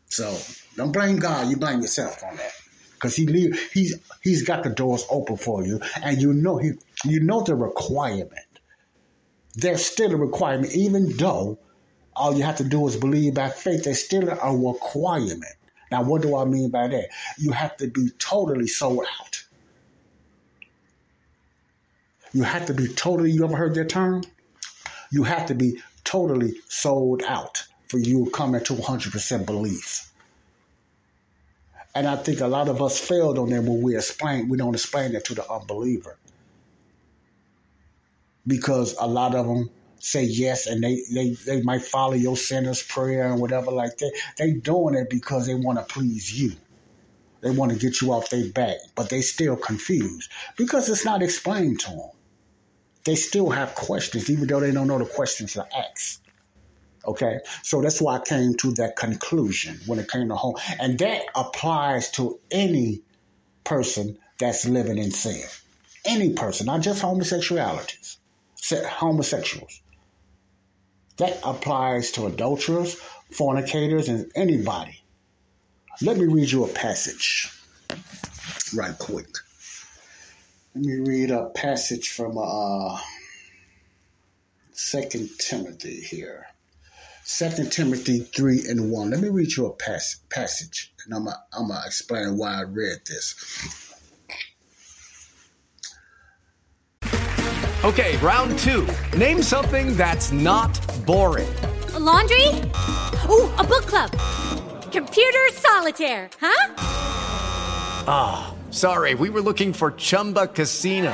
So don't blame God. You blame yourself on that, because he's got the doors open for you, and you know the requirement. There's still a requirement, even though all you have to do is believe by faith. There's still a requirement. Now, what do I mean by that? You have to be totally sold out. You have to be totally. You ever heard that term? You have to be totally sold out for you coming to 100% belief. And I think a lot of us failed on that when we don't explain it to the unbeliever. Because a lot of them say yes, and they might follow your sinner's prayer and whatever like that. They doing it because they want to please you. They want to get you off their back, but they still confused because it's not explained to them. They still have questions, even though they don't know the questions to ask. Okay? So that's why I came to that conclusion when it came to home. And that applies to any person that's living in sin. Any person, not just homosexuals. That applies to adulterers, fornicators, and anybody. Let me read you a passage right quick. Let me read a passage from 2 Timothy here. 2 Timothy 3:1. Let me read you a passage, and I'm going to explain why I read this. Okay, round two. Name something that's not boring. A laundry? Ooh, a book club. Computer solitaire, huh? Ah. Sorry, we were looking for Chumba Casino.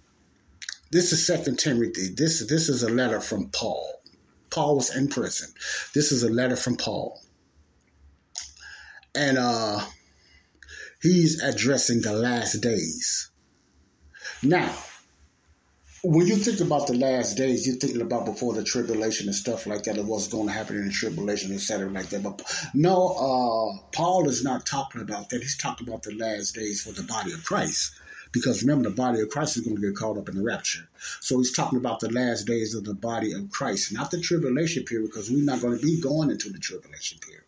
This is 2 Timothy. This is a letter from Paul. Paul was in prison. This is a letter from Paul. And he's addressing the last days. Now, When you think about the last days, you're thinking about before the tribulation and stuff like that, and what's going to happen in the tribulation, etc., like that. But no, Paul is not talking about that. He's talking about the last days for the body of Christ. Because remember, the body of Christ is going to get caught up in the rapture. So he's talking about the last days of the body of Christ, not the tribulation period, because we're not going to be going into the tribulation period.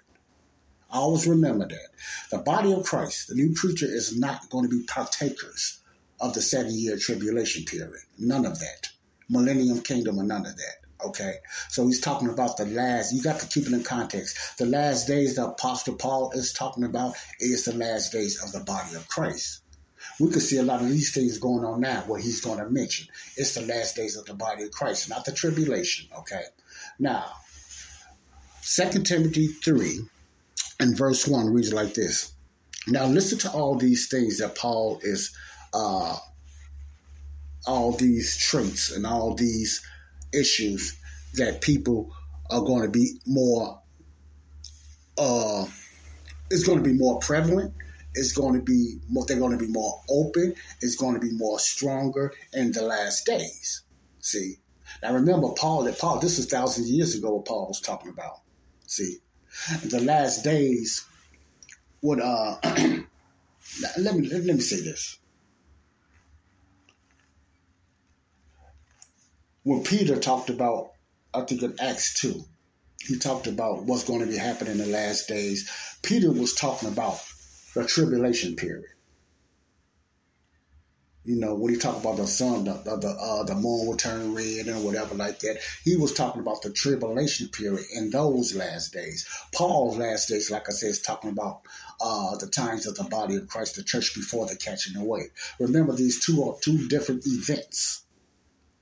I always remember that. The body of Christ, the new creature, is not going to be partakers of the 7-year tribulation period. None of that. Millennium kingdom or none of that. Okay, so he's talking about the last, you got to keep it in context. The last days the Apostle Paul is talking about is the last days of the body of Christ. We could see a lot of these things going on now where he's going to mention. It's the last days of the body of Christ, not the tribulation, okay? Now, 2 Timothy 3 and verse 1 reads like this. Now, listen to all these things that Paul is, all these traits and all these issues that people are going to be more, it's going to be more prevalent. It's going to be more, they're going to be more open. It's going to be more stronger in the last days. See? Now remember, Paul, this was thousands of years ago what Paul was talking about. See? The last days would, let me say this. When Peter talked about, I think in Acts 2, he talked about what's going to be happening in the last days. Peter was talking about the tribulation period. You know, when he talked about the sun, the moon will turn red and whatever like that, he was talking about the tribulation period in those last days. Paul's last days, like I said, is talking about the times of the body of Christ, the church before the catching away. Remember, these two are two different events.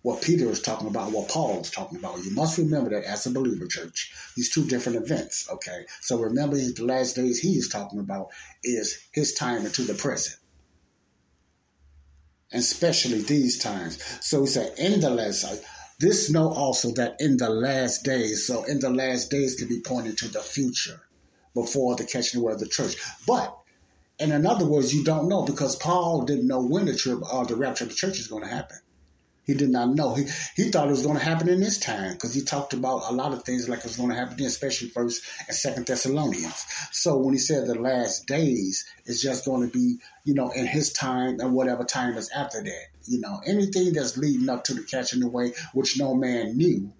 What Peter is talking about, what Paul is talking about. You must remember that as a believer, church. These two different events, okay? So remember, the last days he is talking about is his time into the present. And especially these times. So he said, in the last, this know also that in the last days, so in the last days can be pointed to the future before the catching away of the church. But, and in other words, you don't know because Paul didn't know when the rapture of the church is going to happen. He did not know. He thought it was going to happen in this time because he talked about a lot of things like it was going to happen then, especially First and Second Thessalonians. So when he said the last days, it's just going to be, you know, in his time and whatever time is after that. You know, anything that's leading up to the catching away, which no man knew,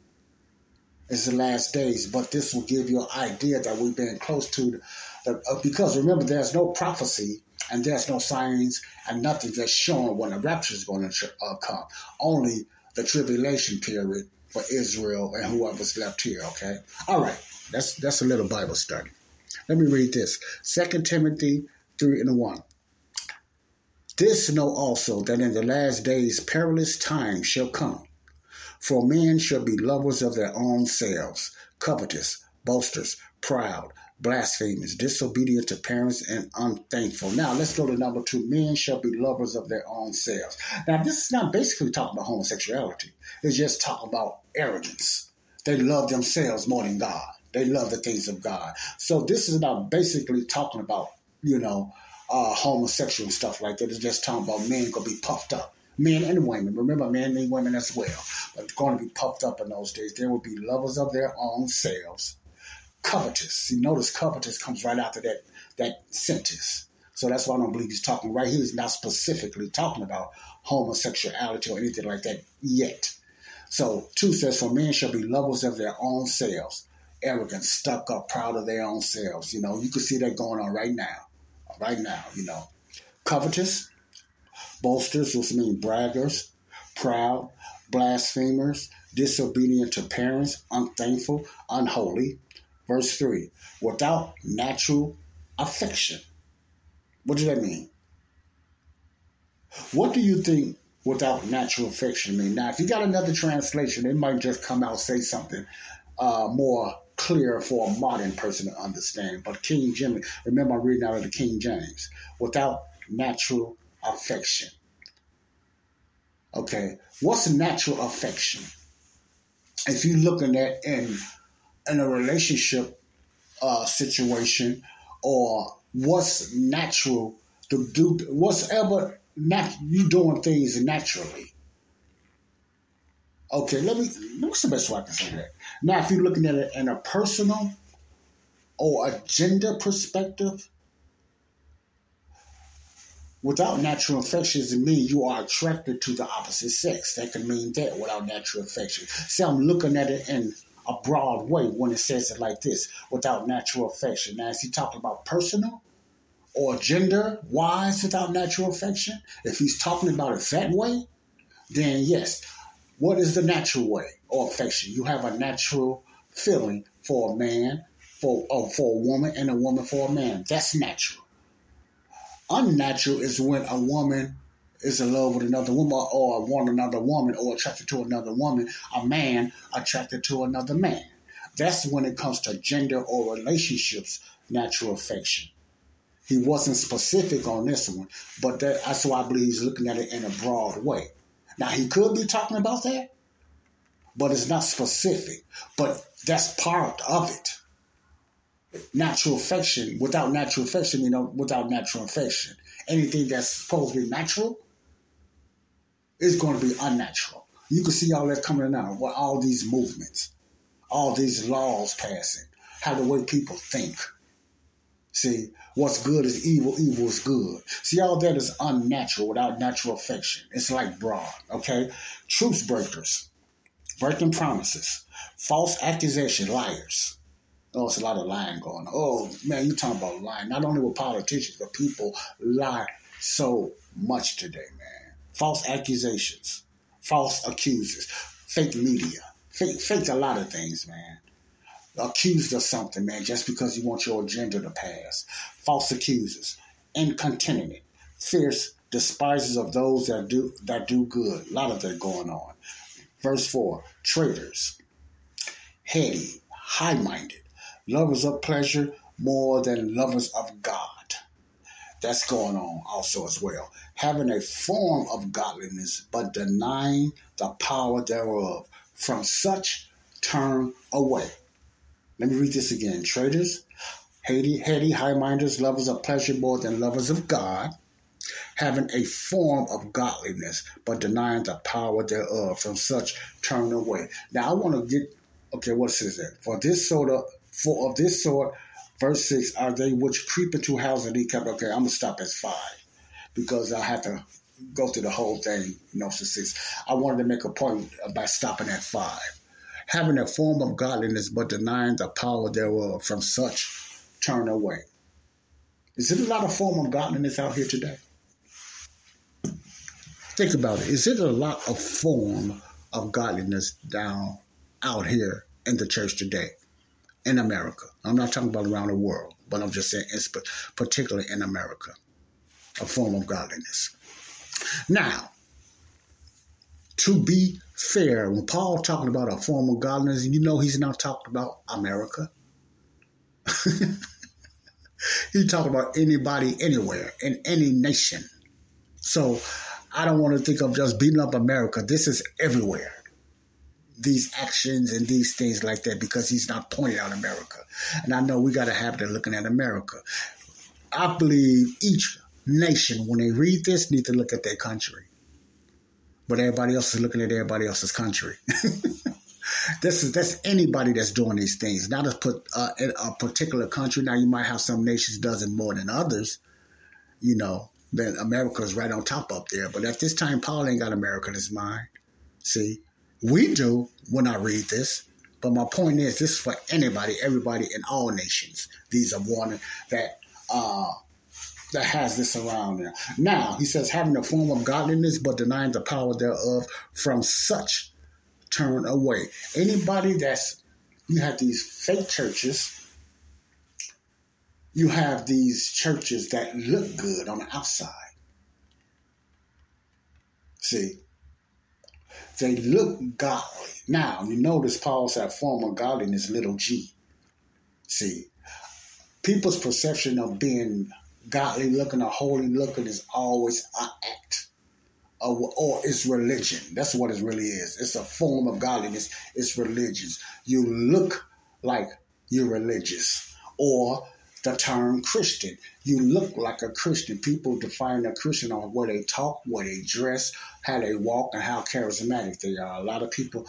is the last days. But this will give you an idea that we've been close to. Because remember, there's no prophecy. And there's no signs and nothing that's showing when the rapture is going to come. Only the tribulation period for Israel and whoever's left here, okay? All right, that's a little Bible study. Let me read this. 2 Timothy 3:1. This know also that in the last days perilous times shall come. For men shall be lovers of their own selves, covetous, boasters, proud, blasphemers, disobedient to parents, and unthankful. Now, let's go to number 2. Men shall be lovers of their own selves. Now, this is not basically talking about homosexuality. It's just talking about arrogance. They love themselves more than God. They love the things of God. So this is not basically talking about, you know, homosexual stuff like that. It's just talking about men going to be puffed up. Men and women. Remember, men and women as well. They're going to be puffed up in those days. They will be lovers of their own selves. Covetous. See, notice covetous comes right after that sentence. So that's why I don't believe he's talking right here. He's not specifically talking about homosexuality or anything like that yet. So 2 says, for men shall be lovers of their own selves, arrogant, stuck up, proud of their own selves. You know, you can see that going on right now, you know. Covetous, boasters, which means braggers, proud, blasphemers, disobedient to parents, unthankful, unholy. Verse 3, without natural affection. What does that mean? What do you think without natural affection mean? Now, if you got another translation, it might just come out say something more clear for a modern person to understand. But King James, remember I'm reading out of the King James, without natural affection. Okay, what's natural affection? If you're looking at in a relationship situation, or what's natural to do, what's ever you doing things naturally. Okay, what's the best way I can say that? Now, if you're looking at it in a personal or a gender perspective, without natural affections, it means you are attracted to the opposite sex. That can mean that without natural affection. See, I'm looking at it in a broad way when it says it like this, without natural affection. Now, is he talking about personal or gender-wise without natural affection? If he's talking about it that way, then yes. What is the natural way or affection? You have a natural feeling for a man, for a woman, and a woman for a man. That's natural. Unnatural is when a woman is in love with another woman or want another woman or attracted to another woman, a man attracted to another man. That's when it comes to gender or relationships, natural affection. He wasn't specific on this one, but that's why I believe he's looking at it in a broad way. Now, he could be talking about that, but it's not specific. But that's part of it. Natural affection, without natural affection, without natural affection. Anything that's supposed to be natural is going to be unnatural. You can see all that coming out with all these movements, all these laws passing, how the way people think. See, what's good is evil, evil is good. See, all that is unnatural without natural affection. It's like broad, okay? Truth breakers, breaking promises, false accusation, liars. Oh, it's a lot of lying going on. Oh, man, you're talking about lying. Not only with politicians, but people lie so much today, man. False accusations, false accusers, fake media, fake a lot of things, man. Accused of something, man, just because you want your agenda to pass. False accusers, incontinent, fierce despisers of those that do good. A lot of that going on. Verse 4, traitors, heady, high-minded, lovers of pleasure more than lovers of God. That's going on also as well. Having a form of godliness, but denying the power thereof. From such, turn away. Let me read this again. Traitors, heady, high-minders, lovers of pleasure more than lovers of God, having a form of godliness, but denying the power thereof. From such, turn away. Now, I want to get, okay, what says that? For of this sort, verse 6, are they which creep into houses and eat captives. Okay, I'm going to stop at 5 because I have to go through the whole thing, to 6. I wanted to make a point about stopping at 5. Having a form of godliness, but denying the power thereof. From such, turn away. Is it a lot of form of godliness out here today? Think about it. Is it a lot of form of godliness down out here in the church today, in America? I'm not talking about around the world, but I'm just saying it's particularly in America, a form of godliness. Now, to be fair, when Paul talking about a form of godliness, he's not talking about America. He's talking about anybody, anywhere, in any nation. So I don't want to think of just beating up America. This is everywhere. These actions and these things like that, because he's not pointing out America. And I know we got a habit of looking at America. I believe each nation, when they read this, need to look at their country. But everybody else is looking at everybody else's country. That's anybody that's doing these things, not a particular country. Now, you might have some nations does it more than others, then America's right on top up there. But at this time, Paul ain't got America in his mind. See, we do when I read this. But my point is, this is for anybody, everybody in all nations. These are warning that has this around there. Now, he says, having a form of godliness, but denying the power thereof, from such, turn away. Anybody you have these fake churches, you have these churches that look good on the outside. See, they look godly. Now, you notice Paul said, form of godliness, little g. See, people's perception of being godly looking or holy looking is always an act or it's religion. That's what it really is. It's a form of godliness. It's religious. You look like you're religious or the term Christian. You look like a Christian. People define a Christian on where they talk, where they dress, how they walk, and how charismatic they are. A lot of people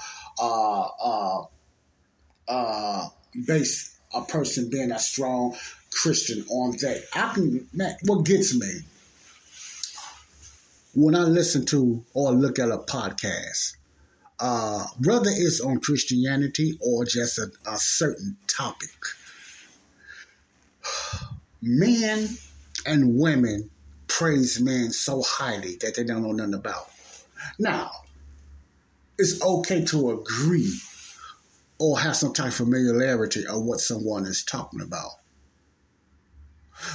base a person being a strong Christian on that. What gets me, when I listen to or look at a podcast, whether it's on Christianity or just a certain topic, men and women praise men so highly that they don't know nothing about. Now, it's okay to agree or have some type of familiarity of what someone is talking about.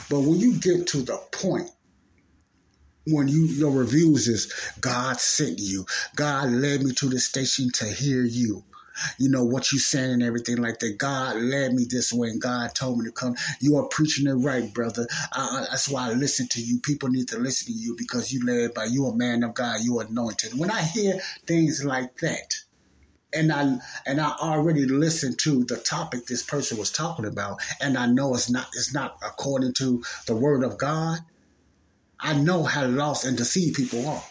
But when you get to the point when your reviews is, God sent you, God led me to the station to hear you, you know, what you saying and everything like that. God led me this way and God told me to come. You are preaching it right, brother. That's why I listen to you. People need to listen to you because you led by, you a man of God, you anointed. When I hear things like that, and I already listened to the topic this person was talking about, and I know it's not according to the word of God, I know how lost and deceived people are.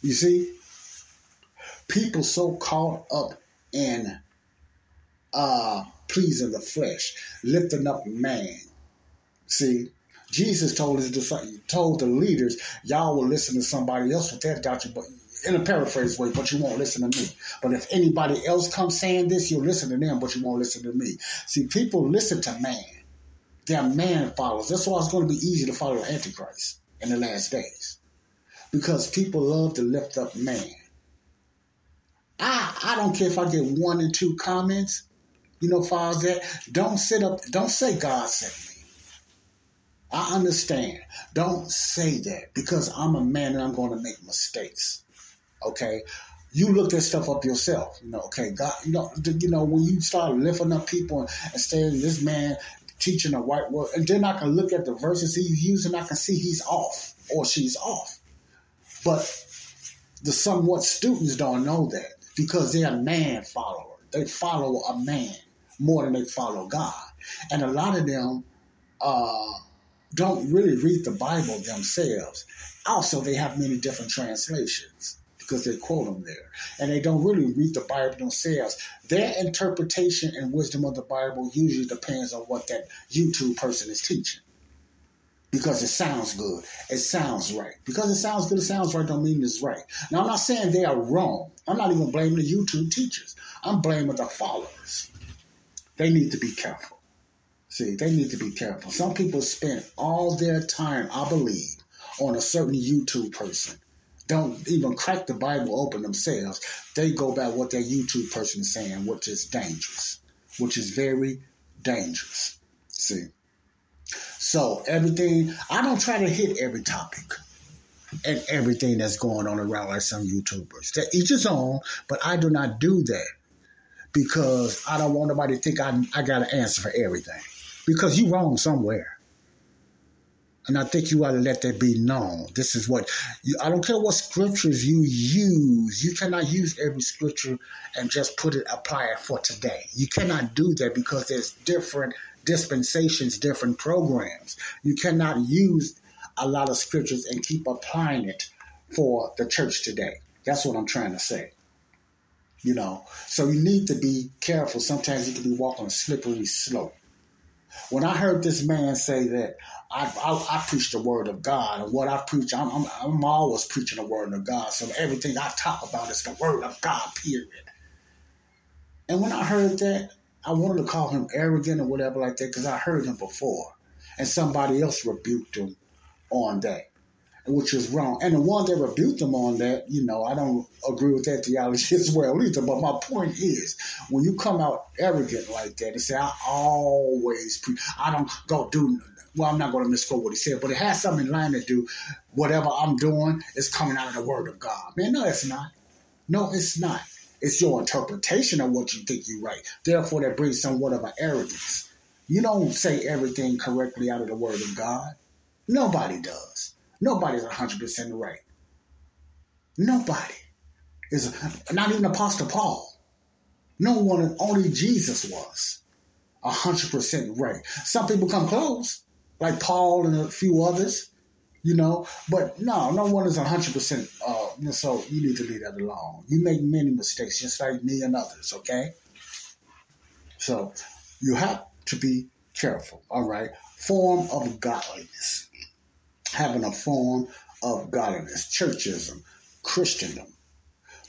You see? People so caught up in pleasing the flesh, lifting up man. See? Jesus told the leaders, y'all will listen to somebody else with that doctrine, but in a paraphrase way, but you won't listen to me. But if anybody else comes saying this, you'll listen to them, but you won't listen to me. See, people listen to man. They're man followers. That's why it's going to be easy to follow Antichrist in the last days, because people love to lift up man. I don't care if I get one and two comments, you know, far as that. Don't say God sent me. I understand. Don't say that, because I'm a man and I'm going to make mistakes. Okay. You look that stuff up yourself. You know, okay, God, you know, when you start lifting up people and saying this man teaching a white word, and then I can look at the verses he's using, I can see he's off or she's off. But the somewhat students don't know that because they're a man follower. They follow a man more than they follow God. And a lot of them don't really read the Bible themselves. Also, they have many different translations because they quote them there. And they don't really read the Bible themselves. Their interpretation and wisdom of the Bible usually depends on what that YouTube person is teaching. Because it sounds good. It sounds right. Because it sounds good, it sounds right, don't mean it's right. Now, I'm not saying they are wrong. I'm not even blaming the YouTube teachers. I'm blaming the followers. They need to be careful. See, they need to be careful. Some people spend all their time, I believe, on a certain YouTube person. Don't even crack the Bible open themselves. They go by what that YouTube person is saying, which is dangerous, which is very dangerous. See? So everything, I don't try to hit every topic and everything that's going on around like some YouTubers. They're each his own, but I do not do that because I don't want nobody to think I got an answer for everything, because you wrong somewhere. And I think you ought to let that be known. This is what, I don't care what scriptures you use. You cannot use every scripture and just apply it for today. You cannot do that because there's different dispensations, different programs. You cannot use a lot of scriptures and keep applying it for the church today. That's what I'm trying to say. You know, so you need to be careful. Sometimes you can be walking a slippery slope. When I heard this man say that I preach the word of God, and what I preach, I'm always preaching the word of God. So everything I talk about is the word of God, period. And when I heard that, I wanted to call him arrogant or whatever like that, because I heard him before, and somebody else rebuked him on that, which is wrong. And the one that rebuked him on that, you know, I don't agree with that theology as well either. But my point is, when you come out arrogant like that and say, I always preach, I don't go do, well, I'm not going to misquote what he said, but it has something in line to do, whatever I'm doing is coming out of the word of God. Man, no, it's not. No, it's not. It's your interpretation of what you think you're right. Therefore, that brings somewhat of an arrogance. You don't say everything correctly out of the word of God. Nobody does. Nobody's 100% right. Nobody. Not even Apostle Paul. No one, only Jesus was. 100% right. Some people come close, like Paul and a few others, you know. But no one is 100%. So you need to leave that alone. You make many mistakes, just like me and others, okay? So you have to be careful, all right? Form of godliness. Having a form of godliness. Churchism, Christendom.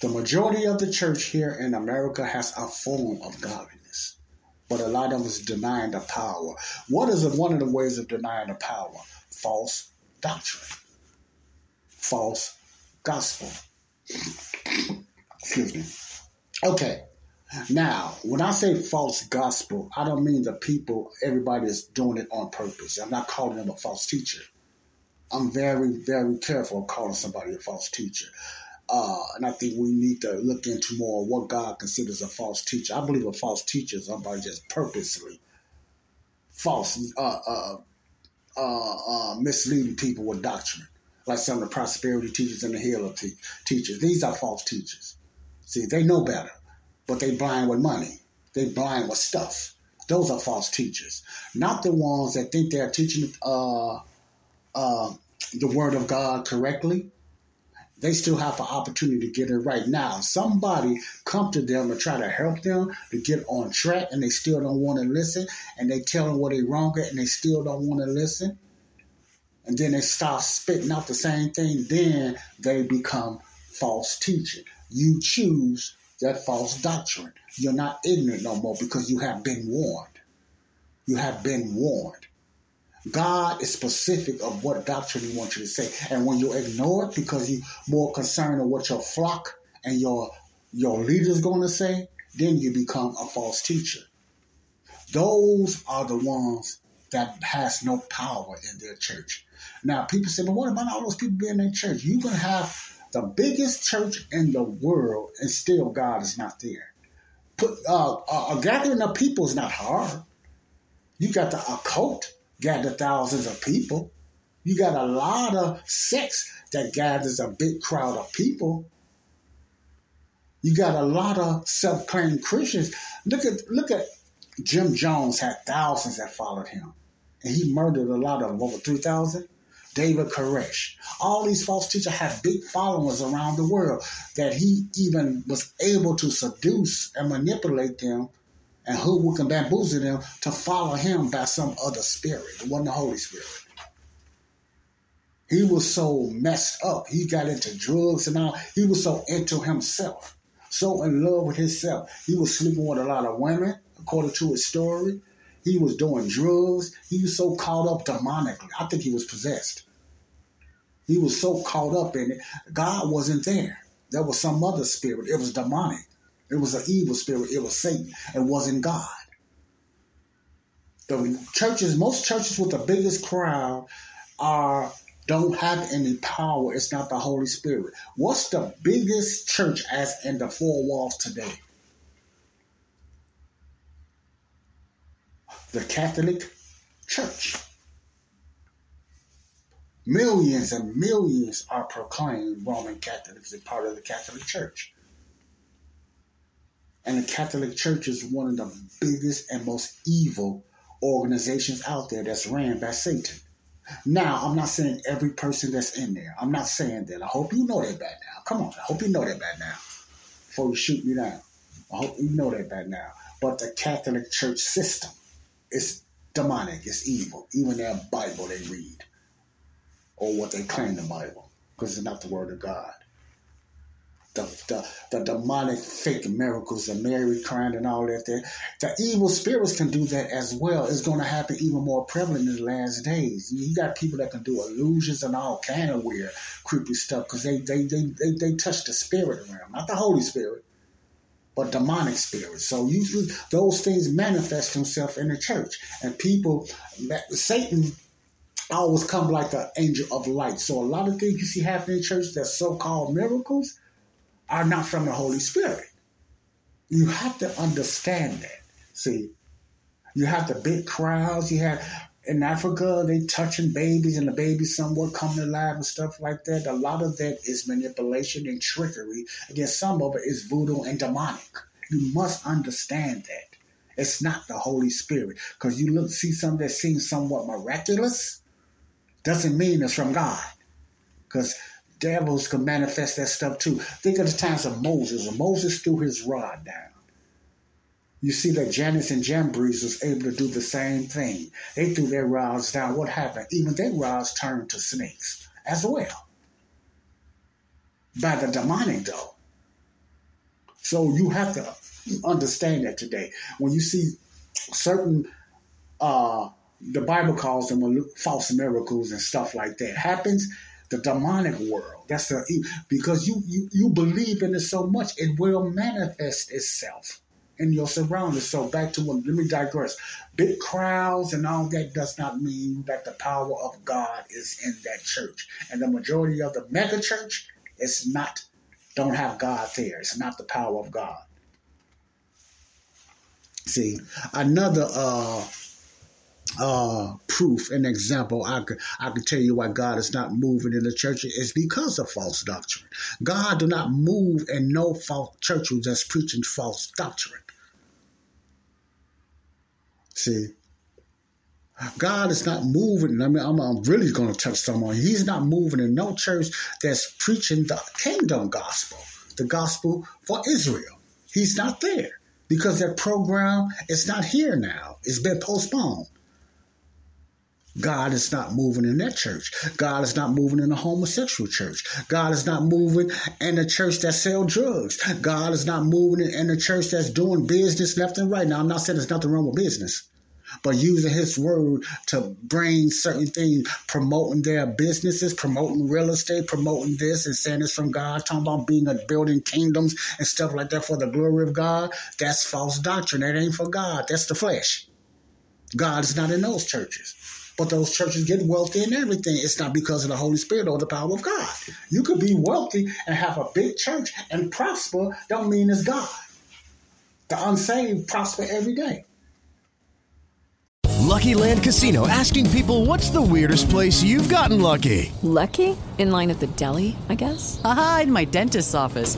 The majority of the church here in America has a form of godliness, but a lot of us denying the power. What is one of the ways of denying the power? False doctrine. False gospel. Excuse me. Okay. Now, when I say false gospel, I don't mean the people, everybody is doing it on purpose. I'm not calling them a false teacher. I'm very, very careful of calling somebody a false teacher. And I think we need to look into more what God considers a false teacher. I believe a false teacher is somebody just purposely misleading people with doctrine, like some of the prosperity teachers and the healer teachers. These are false teachers. See, they know better, but they blind with money. They blind with stuff. Those are false teachers, not the ones that think they're teaching the word of God correctly. They still have an opportunity to get it right. Now, somebody come to them and try to help them to get on track, and they still don't want to listen, and they tell them what they wrong at, and they still don't want to listen. And then they start spitting out the same thing. Then they become false teaching. You choose that false doctrine. You're not ignorant no more because you have been warned. You have been warned. God is specific of what doctrine he wants you to say. And when you ignore it because you're more concerned of what your flock and your leader's going to say, then you become a false teacher. Those are the ones that has no power in their church. Now, people say, but what about all those people being in their church? You can have the biggest church in the world and still God is not there. A gathering of people is not hard. You got the occult. Gather thousands of people. You got a lot of sects that gathers a big crowd of people. You got a lot of self-claimed Christians. Look at Jim Jones had thousands that followed him. And he murdered a lot of them, over 3,000. David Koresh. All these false teachers had big followers around the world that he even was able to seduce and manipulate them and who can bamboozle them to follow him by some other spirit. It wasn't the Holy Spirit. He was so messed up. He got into drugs and all. He was so into himself, so in love with himself. He was sleeping with a lot of women, according to his story. He was doing drugs. He was so caught up demonically. I think he was possessed. He was so caught up in it. God wasn't there. There was some other spirit. It was demonic. It was an evil spirit. It was Satan. It wasn't God. The churches, most churches with the biggest crowd don't have any power. It's not the Holy Spirit. What's the biggest church as in the four walls today? The Catholic Church. Millions and millions are proclaimed Roman Catholics as part of the Catholic Church. And the Catholic Church is one of the biggest and most evil organizations out there that's ran by Satan. Now, I'm not saying every person that's in there. I'm not saying that. I hope you know that by now. Come on. I hope you know that by now before you shoot me down. I hope you know that by now. But the Catholic Church system is demonic. It's evil. Even their Bible they read or what they claim the Bible because it's not the Word of God. The demonic fake miracles, the Mary crying and all that there. The evil spirits can do that as well. It's going to happen even more prevalent in the last days. You got people that can do illusions and all kind of weird, creepy stuff because they touch the spirit realm, not the Holy Spirit, but demonic spirits. So usually those things manifest themselves in the church. And people, Satan always comes like the angel of light. So a lot of things you see happening in church that's so-called miracles are not from the Holy Spirit. You have to understand that. See, you have the big crowds. You have in Africa, they touching babies and the babies somewhat coming alive and stuff like that. A lot of that is manipulation and trickery. And then some of it is voodoo and demonic. You must understand that. It's not the Holy Spirit. Because you see something that seems somewhat miraculous, doesn't mean it's from God. Because devils can manifest that stuff too. Think of the times of Moses. When Moses threw his rod down, you see that Jannes and Jambres was able to do the same thing. They threw their rods down. What happened? Even their rods turned to snakes as well. By the demonic, though. So you have to understand that today. When you see certain, the Bible calls them false miracles and stuff like that happens, the demonic world. That's because you believe in it so much, it will manifest itself in your surroundings. So back to what, let me digress. Big crowds and all that does not mean that the power of God is in that church. And the majority of the mega church don't have God there. It's not the power of God. See, another proof and example I could tell you why God is not moving in the church is because of false doctrine. God do not move in no false churches that's preaching false doctrine. See, God is not moving. I mean, I'm really going to touch someone. He's not moving in no church that's preaching the kingdom gospel, the gospel for Israel. He's not there. Because that program is not here now. It's been postponed. God is not moving in that church. God is not moving in a homosexual church. God is not moving in a church that sells drugs. God is not moving in a church that's doing business left and right. Now, I'm not saying there's nothing wrong with business, but using his word to bring certain things, promoting their businesses, promoting real estate, promoting this and saying it's from God, talking about building kingdoms and stuff like that for the glory of God. That's false doctrine. That ain't for God. That's the flesh. God is not in those churches. But those churches get wealthy and everything. It's not because of the Holy Spirit or the power of God. You could be wealthy and have a big church and prosper. Don't mean it's God. The unsaved prosper every day. Lucky Land Casino, asking people, what's the weirdest place you've gotten lucky? Lucky? In line at the deli, I guess? Aha, in my dentist's office.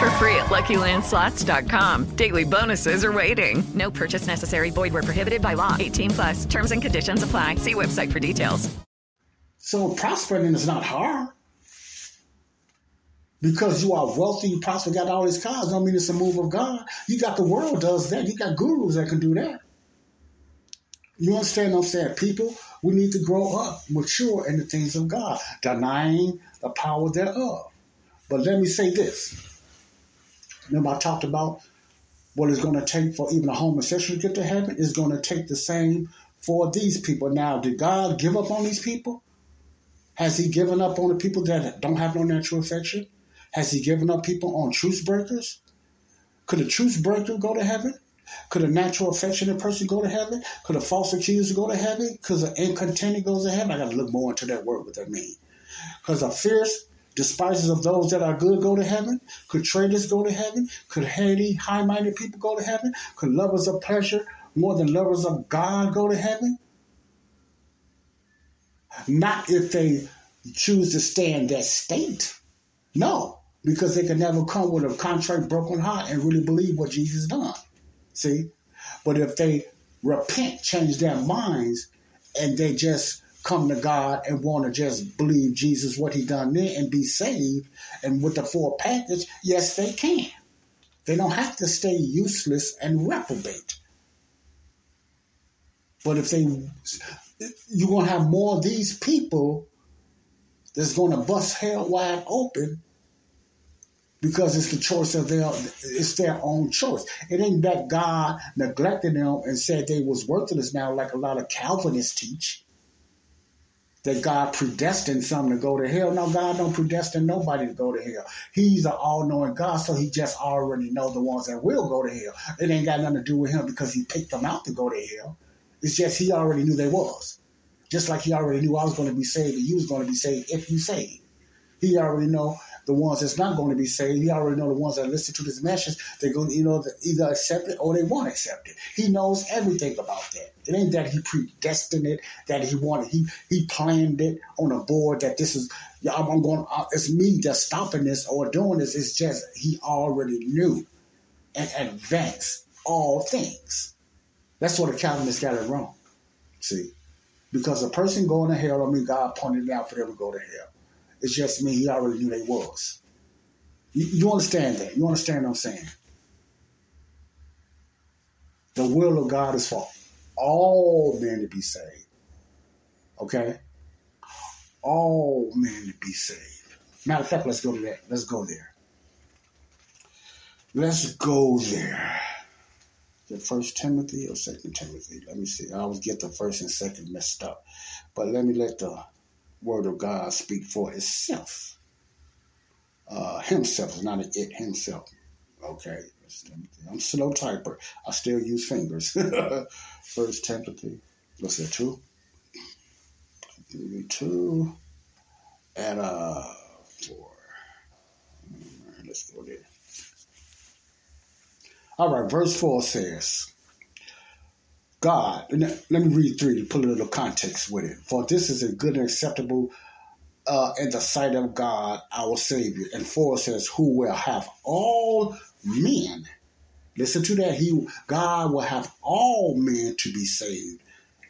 for free at LuckyLandSlots.com. Daily bonuses are waiting. No purchase necessary. Void where prohibited by law. 18+. Terms and conditions apply. See website for details. So prospering is not hard. Because you are wealthy, you prosper, got all these cars, don't mean it's a move of God. You got the world does that. You got gurus that can do that. You understand what I'm saying? People, we need to grow up, mature in the things of God, denying the power thereof. But let me say this. Remember I talked about what it's going to take for even a homosexual to get to heaven? It's going to take the same for these people. Now, did God give up on these people? Has he given up on the people that don't have no natural affection? Has he given up people on truth breakers? Could a truth breaker go to heaven? Could a natural affectionate person go to heaven? Could a false accuser go to heaven? Could an incontinent go to heaven? I got to look more into that word, what that means. Because a fierce despisers of those that are good go to heaven? Could traitors go to heaven? Could heady, high-minded people go to heaven? Could lovers of pleasure more than lovers of God go to heaven? Not if they choose to stay in that state. No, because they can never come with a contrite, broken heart and really believe what Jesus done. See? But if they repent, change their minds, and they just come to God and want to just believe Jesus, what he done there, and be saved, and with the full package, yes, they can. They don't have to stay useless and reprobate. But if you're going to have more of these people that's going to bust hell wide open because it's the choice of their own choice. It ain't that God neglected them and said they was worthless now, like a lot of Calvinists teach, that God predestined some to go to hell. No, God don't predestine nobody to go to hell. He's an all-knowing God, so he just already knows the ones that will go to hell. It ain't got nothing to do with him because he picked them out to go to hell. It's just he already knew they was. Just like he already knew I was going to be saved and you was going to be saved if you saved. He already know the ones that's not going to be saved. He already know the ones that listen to this message. They're going to either accept it or they won't accept it. He knows everything about that. It ain't that he predestined it, that he wanted. He planned it on a board that this is, I'm going. It's me that's stopping this or doing this. It's just he already knew and advanced all things. That's what the Calvinists got it wrong. See, because a person going to hell, I mean, God pointed it out for them to go to hell. It's just me. He already knew they was. You understand that? You understand what I'm saying? The will of God is for all men to be saved. Okay? All men to be saved. Matter of fact, let's go to that. Let's go there. Let's go there. The First Timothy or Second Timothy? Let me see. I always get the first and second messed up. But let the Word of God speak for itself. Himself is not an it, himself. Okay. I'm slow typer. I still use fingers. First Timothy. What's that, 2? 2. And 4. All right, let's go there. All right, verse 4 says, God, let me read 3 to put a little context with it. For this is a good and acceptable in the sight of God, our Savior. And 4 says, who will have all men. Listen to that. God will have all men to be saved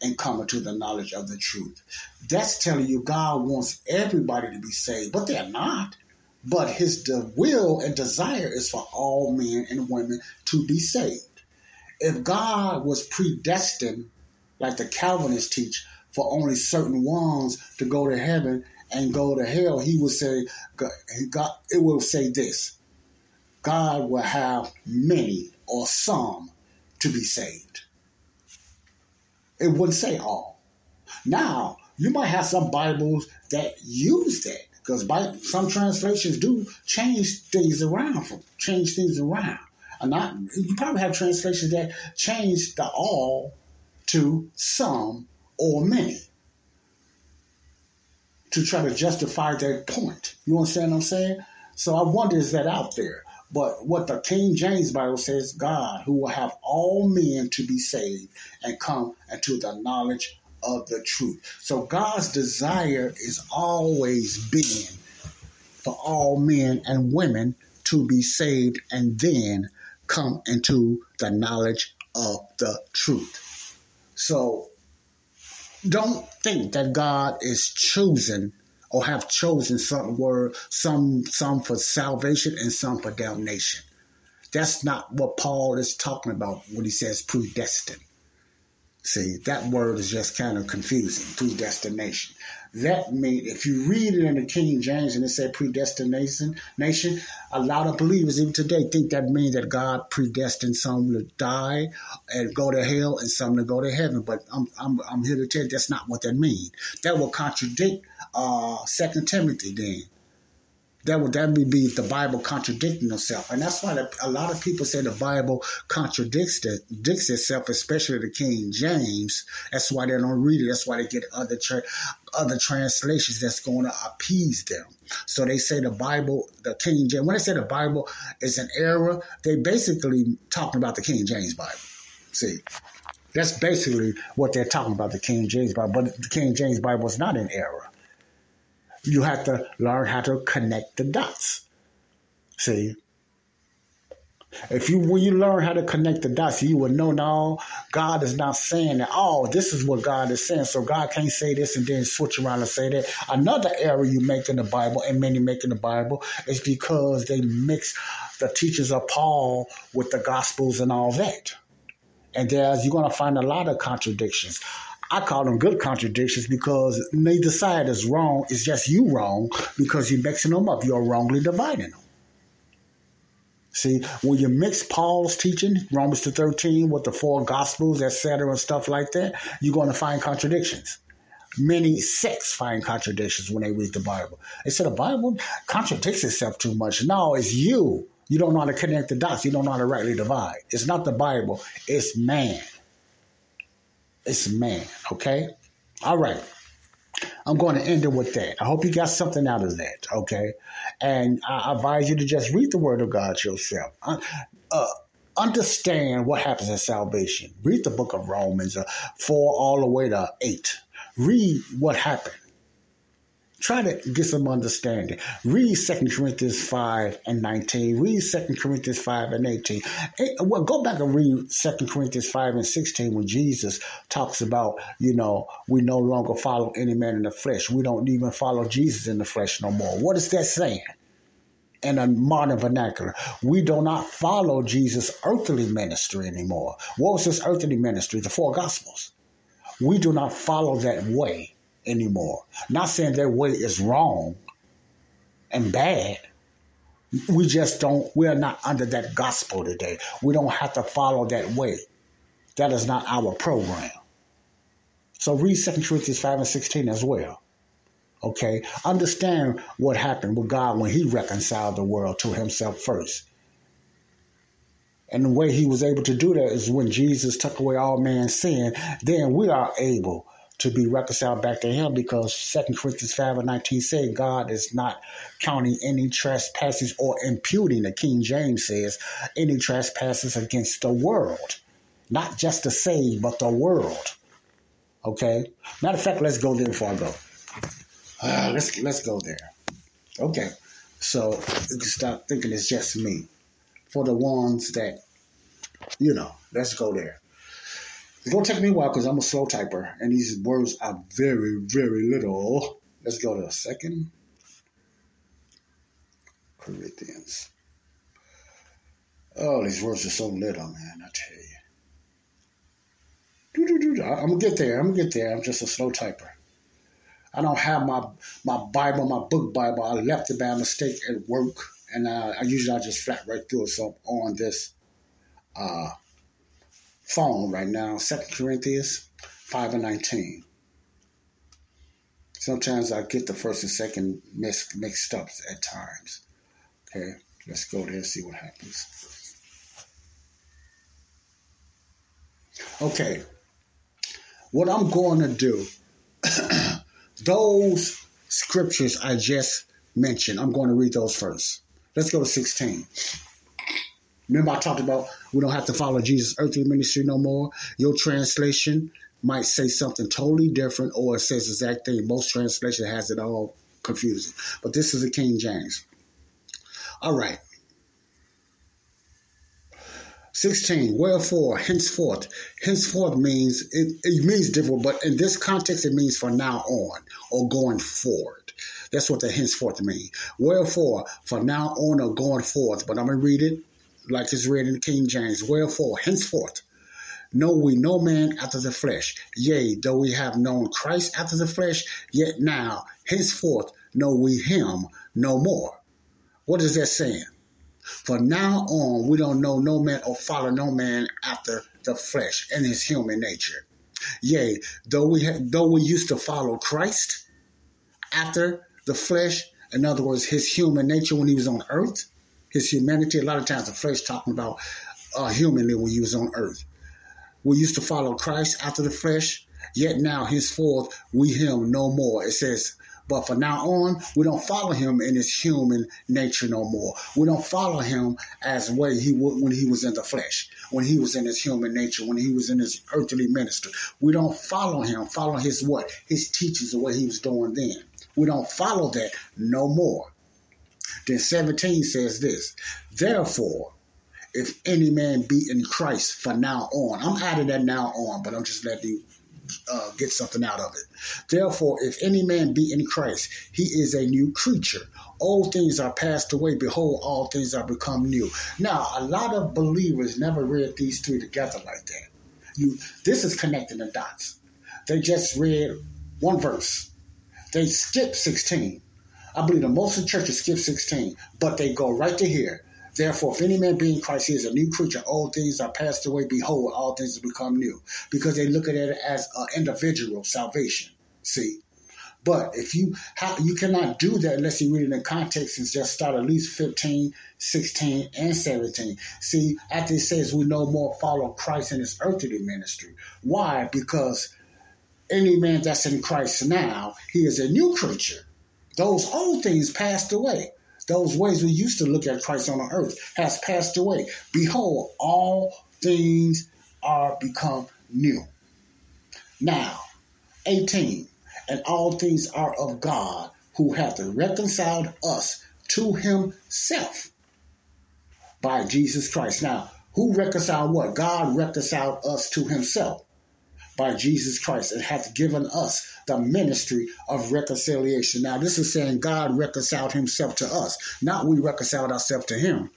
and come into the knowledge of the truth. That's telling you God wants everybody to be saved, but they're not. But his will and desire is for all men and women to be saved. If God was predestined, like the Calvinists teach, for only certain ones to go to heaven and go to hell, he would say, it will say this, God will have many or some to be saved. It wouldn't say all. Now, you might have some Bibles that use that, because some translations do change things around. You probably have translations that change the all to some or many to try to justify their point. You understand what I'm saying? So I wonder, is that out there? But what the King James Bible says, God, who will have all men to be saved and come into the knowledge of the truth. So God's desire is always been for all men and women to be saved and then come into the knowledge of the truth. So don't think that God is choosing or have chosen some for salvation and some for damnation. That's not what Paul is talking about when he says predestined. See, that word is just kind of confusing, predestination. That means, if you read it in the King James and it said predestination, a lot of believers even today think that means that God predestined some to die and go to hell and some to go to heaven. But I'm here to tell you that's not what that means. That will contradict 2 Timothy then. That would be the Bible contradicting itself. And that's why a lot of people say the Bible contradicts itself, especially the King James. That's why they don't read it. That's why they get other translations that's going to appease them. So they say the Bible, the King James, when they say the Bible is an error, they basically talking about the King James Bible. See, that's basically what they're talking about, the King James Bible. But the King James Bible is not an error. You have to learn how to connect the dots. See? When you learn how to connect the dots, you will know, no, God is not saying that, oh, this is what God is saying, so God can't say this and then switch around and say that. Another error you make in the Bible, and many make in the Bible, is because they mix the teachings of Paul with the Gospels and all that. And you're going to find a lot of contradictions. I call them good contradictions because neither side is wrong. It's just you wrong because you're mixing them up. You're wrongly dividing them. See, when you mix Paul's teaching, Romans 13, with the four Gospels, etc., and stuff like that, you're going to find contradictions. Many sects find contradictions when they read the Bible. They say the Bible contradicts itself too much. No, it's you. You don't know how to connect the dots. You don't know how to rightly divide. It's not the Bible. It's man. It's man, okay? All right. I'm going to end it with that. I hope you got something out of that, okay? And I advise you to just read the Word of God yourself. Understand what happens in salvation. Read the book of Romans 4 all the way to 8. Read what happened. Try to get some understanding. Read 2 Corinthians 5 and 19. Read 2 Corinthians 5 and 18. Well, go back and read 2 Corinthians 5 and 16 when Jesus talks about, you know, we no longer follow any man in the flesh. We don't even follow Jesus in the flesh no more. What is that saying? In a modern vernacular, we do not follow Jesus' earthly ministry anymore. What was his earthly ministry? The four Gospels. We do not follow that way anymore. Not saying that way is wrong and bad. We just don't, we are not under that gospel today. We don't have to follow that way. That is not our program. So read 2 Corinthians 5 and 16 as well. Okay? Understand what happened with God when he reconciled the world to himself first. And the way he was able to do that is when Jesus took away all man's sin. Then we are able to be reconciled back to him, because 2 Corinthians 5 and 19 said God is not counting any trespasses or imputing, the King James says, any trespasses against the world. Not just the saved, but the world. Okay? Matter of fact, let's go there before I go. Let's go there. Okay. So, stop thinking it's just me. For the ones that, you know, let's go there. It's going to take me a while because I'm a slow typer, and these words are very, very little. Let's go to 2 Corinthians. Oh, these words are so little, man, I tell you. I'm going to get there. I'm just a slow typer. I don't have my Bible, my book Bible. I left it by mistake at work, and I usually just flat right through it. So I'm on this phone right now, 2 Corinthians 5 and 19. Sometimes I get the first and second mixed up at times. Okay, let's go there and see what happens. Okay, what I'm going to do, those scriptures I just mentioned, I'm going to read those first. Let's go to 16. Remember I talked about we don't have to follow Jesus' earthly ministry no more. Your translation might say something totally different, or it says the exact thing. Most translation has it all confusing. But this is the King James. All right. 16, wherefore, henceforth means, it means different, but in this context it means from now on or going forward. That's what the henceforth means. Wherefore, from now on or going forth, but I'm going to read it like it's read in King James. Wherefore, henceforth, know we no man after the flesh. Yea, though we have known Christ after the flesh, yet now, henceforth, know we him no more. What is that saying? From now on, we don't know no man or follow no man after the flesh and his human nature. Yea, though we used to follow Christ after the flesh, in other words, his human nature when he was on earth, his humanity. A lot of times the flesh talking about humanly when he was on earth. We used to follow Christ after the flesh, yet now henceforth we him no more. It says, but from now on, we don't follow him in his human nature no more. We don't follow him as way he would when he was in the flesh, when he was in his human nature, when he was in his earthly ministry. We don't follow him, follow his what? His teachings of what he was doing then. We don't follow that no more. Then 17 says this, therefore, if any man be in Christ from now on, I'm out of that now on, but I'm just letting you get something out of it. Therefore, if any man be in Christ, he is a new creature. Old things are passed away. Behold, all things are become new. Now, a lot of believers never read these three together like that. This is connecting the dots. They just read one verse. They skipped 16. I believe that most of the churches skip 16, but they go right to here. Therefore, if any man be in Christ, he is a new creature. Old things are passed away. Behold, all things have become new. Because they look at it as an individual salvation. See? But if you cannot do that unless you read it in context and just start at least 15, 16, and 17. See, after it says we no more follow Christ in his earthly ministry. Why? Because any man that's in Christ now, he is a new creature. Those old things passed away. Those ways we used to look at Christ on the earth has passed away. Behold, all things are become new. Now, 18. And all things are of God, who hath reconciled us to himself by Jesus Christ. Now, who reconciled what? God reconciled us to himself by Jesus Christ and hath given us the ministry of reconciliation. Now, this is saying God reconciled himself to us, not we reconciled ourselves to him.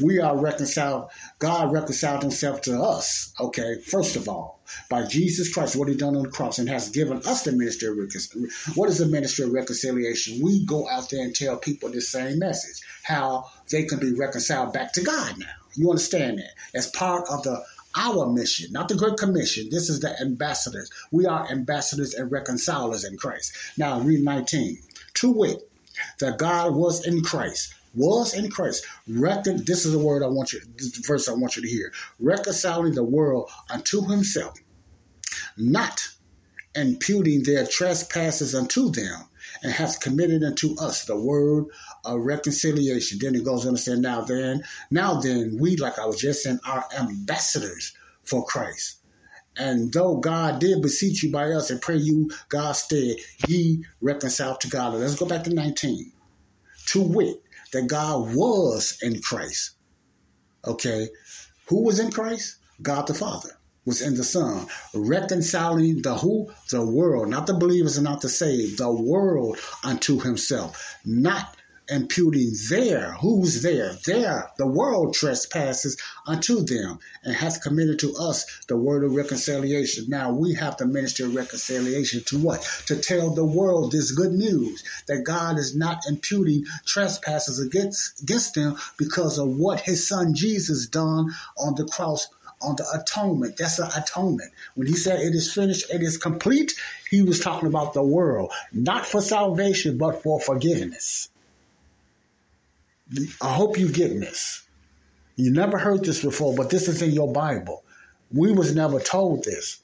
We are reconciled. God reconciled himself to us, okay, first of all, by Jesus Christ, what he done on the cross, and has given us the ministry of reconciliation. What is the ministry of reconciliation? We go out there and tell people the same message, how they can be reconciled back to God now. You understand that? As part of our mission, not the Great Commission. This is the ambassadors. We are ambassadors and reconcilers in Christ. Now, read 19. To wit, that God was in Christ. This is the word verse I want you to hear. Reconciling the world unto himself, not imputing their trespasses unto them, and hath committed unto us the word of reconciliation. Then it goes on to say, now then, we, like I was just saying, are ambassadors for Christ. And though God did beseech you by us and pray you, God said, ye reconciled to God. Let's go back to 19. To wit, that God was in Christ. Okay? Who was in Christ? God the Father was in the Son, reconciling the world, not the believers and not the saved, the world unto himself, not imputing the world trespasses unto them, and hath committed to us the word of reconciliation. Now we have the ministry of reconciliation to what? To tell the world this good news, that God is not imputing trespasses against them because of what his son Jesus done on the cross, on the atonement. That's an atonement. When he said it is finished, it is complete, he was talking about the world, not for salvation, but for forgiveness. I hope you're getting this. You never heard this before, but this is in your Bible. We was never told this.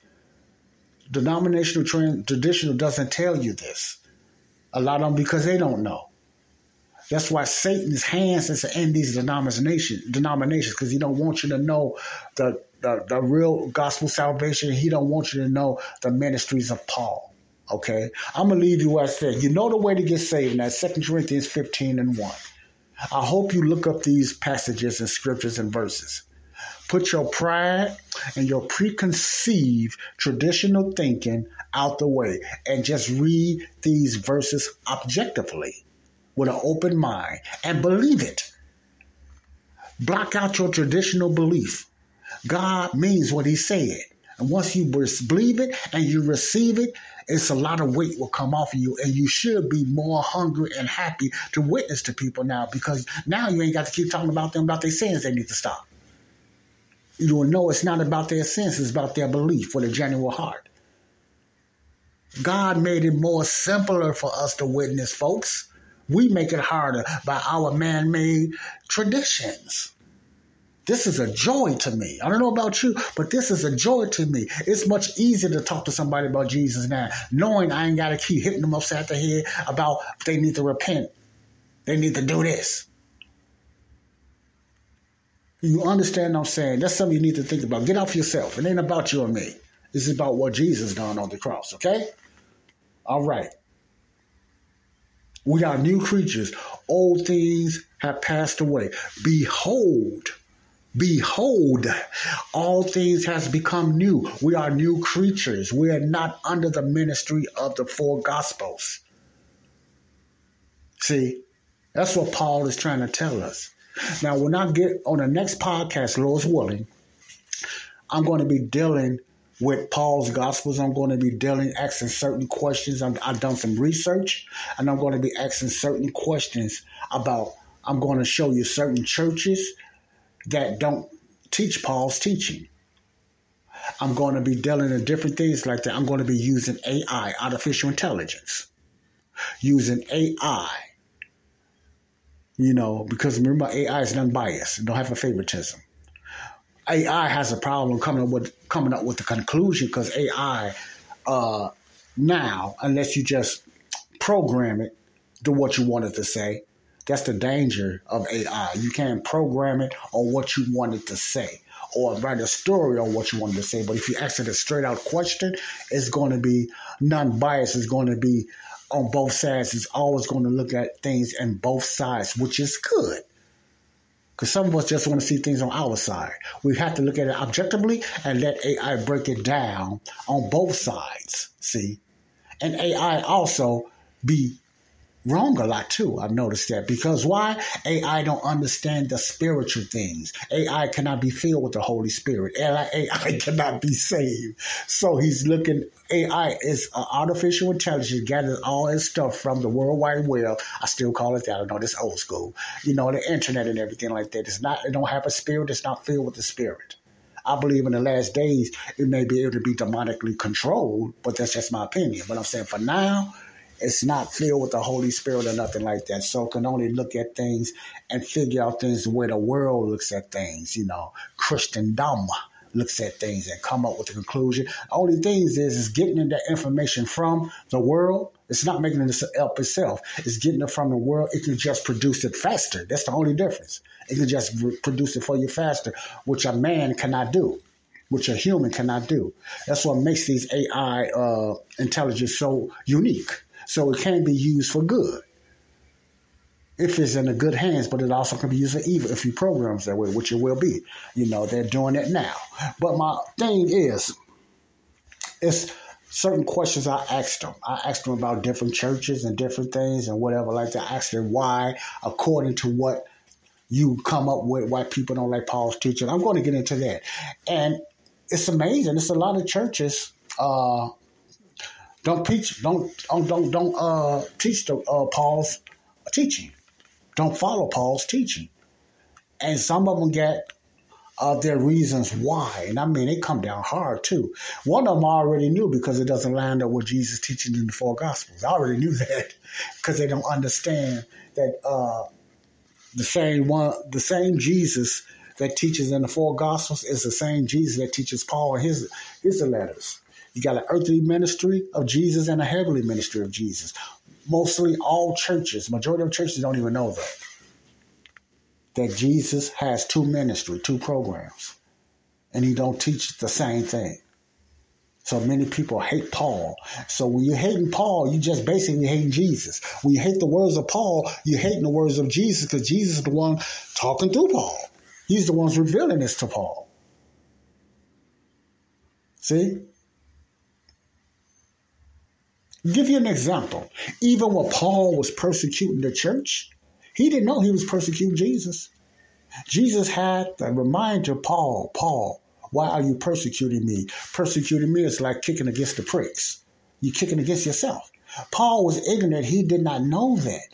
Denominational traditional doesn't tell you this. A lot of them, because they don't know. That's why Satan's hands is in these denominations, because he don't want you to know the real gospel salvation. He don't want you to know the ministries of Paul. Okay? I'm going to leave you where I said. You know the way to get saved now, 2 Corinthians 15:1. I hope you look up these passages and scriptures and verses. Put your pride and your preconceived traditional thinking out the way and just read these verses objectively with an open mind and believe it. Block out your traditional belief. God means what he said. And once you believe it and you receive it, it's a lot of weight will come off of you, and you should be more hungry and happy to witness to people now, because now you ain't got to keep talking about them, about their sins. They need to stop. You will know it's not about their sins. It's about their belief with a genuine heart. God made it more simpler for us to witness, folks. We make it harder by our man-made traditions. This is a joy to me. I don't know about you, but this is a joy to me. It's much easier to talk to somebody about Jesus now, knowing I ain't got to keep hitting them upside the head about they need to repent. They need to do this. You understand what I'm saying? That's something you need to think about. Get off yourself. It ain't about you or me. This is about what Jesus done on the cross, okay? All right. We are new creatures. Old things have passed away. Behold, all things has become new. We are new creatures. We are not under the ministry of the four gospels. See, that's what Paul is trying to tell us. Now, when I get on the next podcast, Lord's willing, I'm going to be dealing with Paul's gospels. I'm going to be asking certain questions. I've done some research, and I'm going to be asking certain questions about I'm going to show you certain churches that don't teach Paul's teaching. I'm going to be dealing in different things like that. I'm going to be using AI, artificial intelligence, using AI, because remember, AI is non-biased. It don't have a favoritism. AI has a problem coming up with a conclusion because AI now, unless you just program it to what you want it to say, that's the danger of AI. You can't program it on what you want it to say or write a story on what you want it to say. But if you ask it a straight-out question, it's going to be non-biased. It's going to be on both sides. It's always going to look at things in both sides, which is good. Because some of us just want to see things on our side. We have to look at it objectively and let AI break it down on both sides, see? And AI also be wrong a lot, too. I've noticed that. Because why? AI don't understand the spiritual things. AI cannot be filled with the Holy Spirit. AI cannot be saved. So he's looking... AI is an artificial intelligence, gathers all its stuff from the World Wide Web. I still call it that. I know this old school. The internet and everything like that. It don't have a spirit. It's not filled with the spirit. I believe in the last days, it may be able to be demonically controlled, but that's just my opinion. But I'm saying for now... it's not filled with the Holy Spirit or nothing like that. So it can only look at things and figure out things the way the world looks at things. Christendom looks at things and come up with a conclusion. The only thing is getting that information from the world. It's not making it up itself. It's getting it from the world. It can just produce it faster. That's the only difference. It can just produce it for you faster, which a man cannot do, which a human cannot do. That's what makes these AI intelligence so unique. So it can be used for good if it's in the good hands, but it also can be used for evil if you program that way, which it will be. They're doing it now. But my thing is, it's certain questions I asked them. I asked them about different churches and different things and whatever like that. I asked them why, according to what you come up with, why people don't like Paul's teaching. I'm going to get into that. And it's amazing. It's a lot of churches... Don't teach Paul's teaching. Don't follow Paul's teaching. And some of them get their reasons why. And I mean, they come down hard too. One of them I already knew because it doesn't line up with Jesus teaching in the four Gospels. I already knew that because they don't understand that the same Jesus that teaches in the four Gospels is the same Jesus that teaches Paul in his letters. You got an earthly ministry of Jesus and a heavenly ministry of Jesus. Mostly all churches, majority of churches don't even know that Jesus has two ministries, two programs, and he don't teach the same thing. So many people hate Paul. So when you're hating Paul, you just basically hating Jesus. When you hate the words of Paul, you're hating the words of Jesus because Jesus is the one talking through Paul. He's the one revealing this to Paul. See? Give you an example. Even when Paul was persecuting the church, he didn't know he was persecuting Jesus. Jesus had to remind Paul, Paul, why are you persecuting me? Persecuting me is like kicking against the pricks. You're kicking against yourself. Paul was ignorant. He did not know that.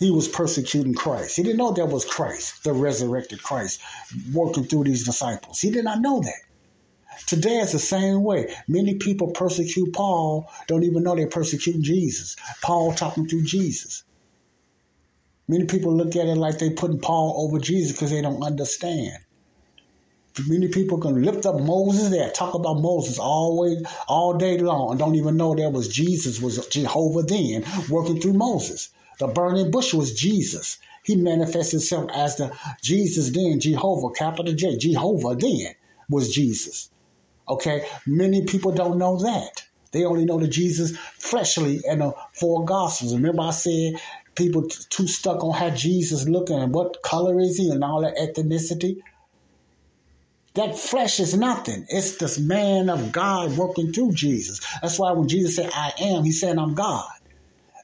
He was persecuting Christ. He didn't know that was Christ, the resurrected Christ, working through these disciples. He did not know that. Today it's the same way. Many people persecute Paul, don't even know they're persecuting Jesus. Paul talking through Jesus. Many people look at it like they're putting Paul over Jesus because they don't understand. Many people can lift up Moses there, talk about Moses all day long, and don't even know that was Jesus, was Jehovah then, working through Moses. The burning bush was Jesus. He manifests himself as the Jesus then, Jehovah, capital J, Jehovah then was Jesus. Okay, many people don't know that. They only know the Jesus fleshly in the four Gospels. Remember I said people too stuck on how Jesus looking and what color is he and all that ethnicity. That flesh is nothing. It's this man of God working through Jesus. That's why when Jesus said, I am, he's saying I'm God.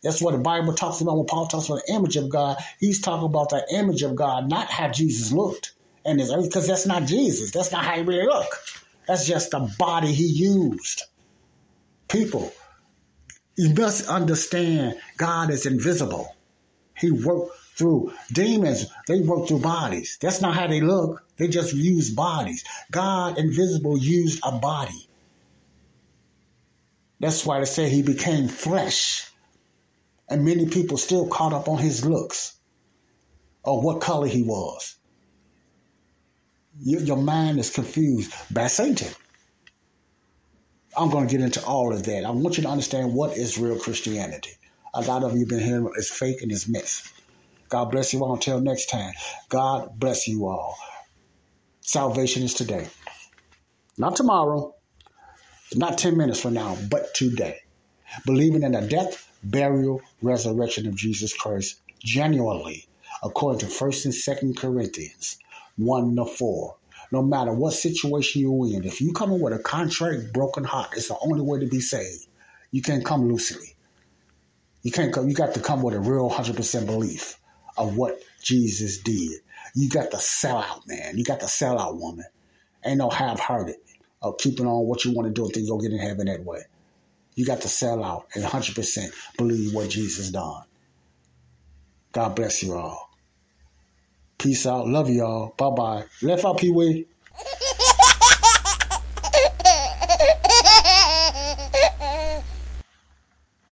That's what the Bible talks about when Paul talks about the image of God. He's talking about the image of God, not how Jesus looked in his earth, because that's not Jesus. That's not how he really looked. That's just the body he used. People, you must understand God is invisible. He worked through demons. They work through bodies. That's not how they look. They just use bodies. God, invisible, used a body. That's why they say he became flesh. And many people still caught up on his looks or what color he was. Your mind is confused by Satan. I'm going to get into all of that. I want you to understand what is real Christianity. A lot of you have been hearing it's fake and it's myth. God bless you all. Until next time, God bless you all. Salvation is today. Not tomorrow. Not 10 minutes from now, but today. Believing in the death, burial, resurrection of Jesus Christ genuinely, according to 1 and 2 Corinthians 1-4. No matter what situation you're in, if you come in with a contrite, broken heart, it's the only way to be saved. You can't come loosely. You can't come, you got to come with a real 100% belief of what Jesus did. You got to sell out, man. You got to sell out, woman. Ain't no half-hearted of keeping on what you want to do and think you'll get in heaven that way. You got to sell out and 100% believe what Jesus done. God bless you all. Peace out. Love you all. Bye-bye. Left out, Pee-wee.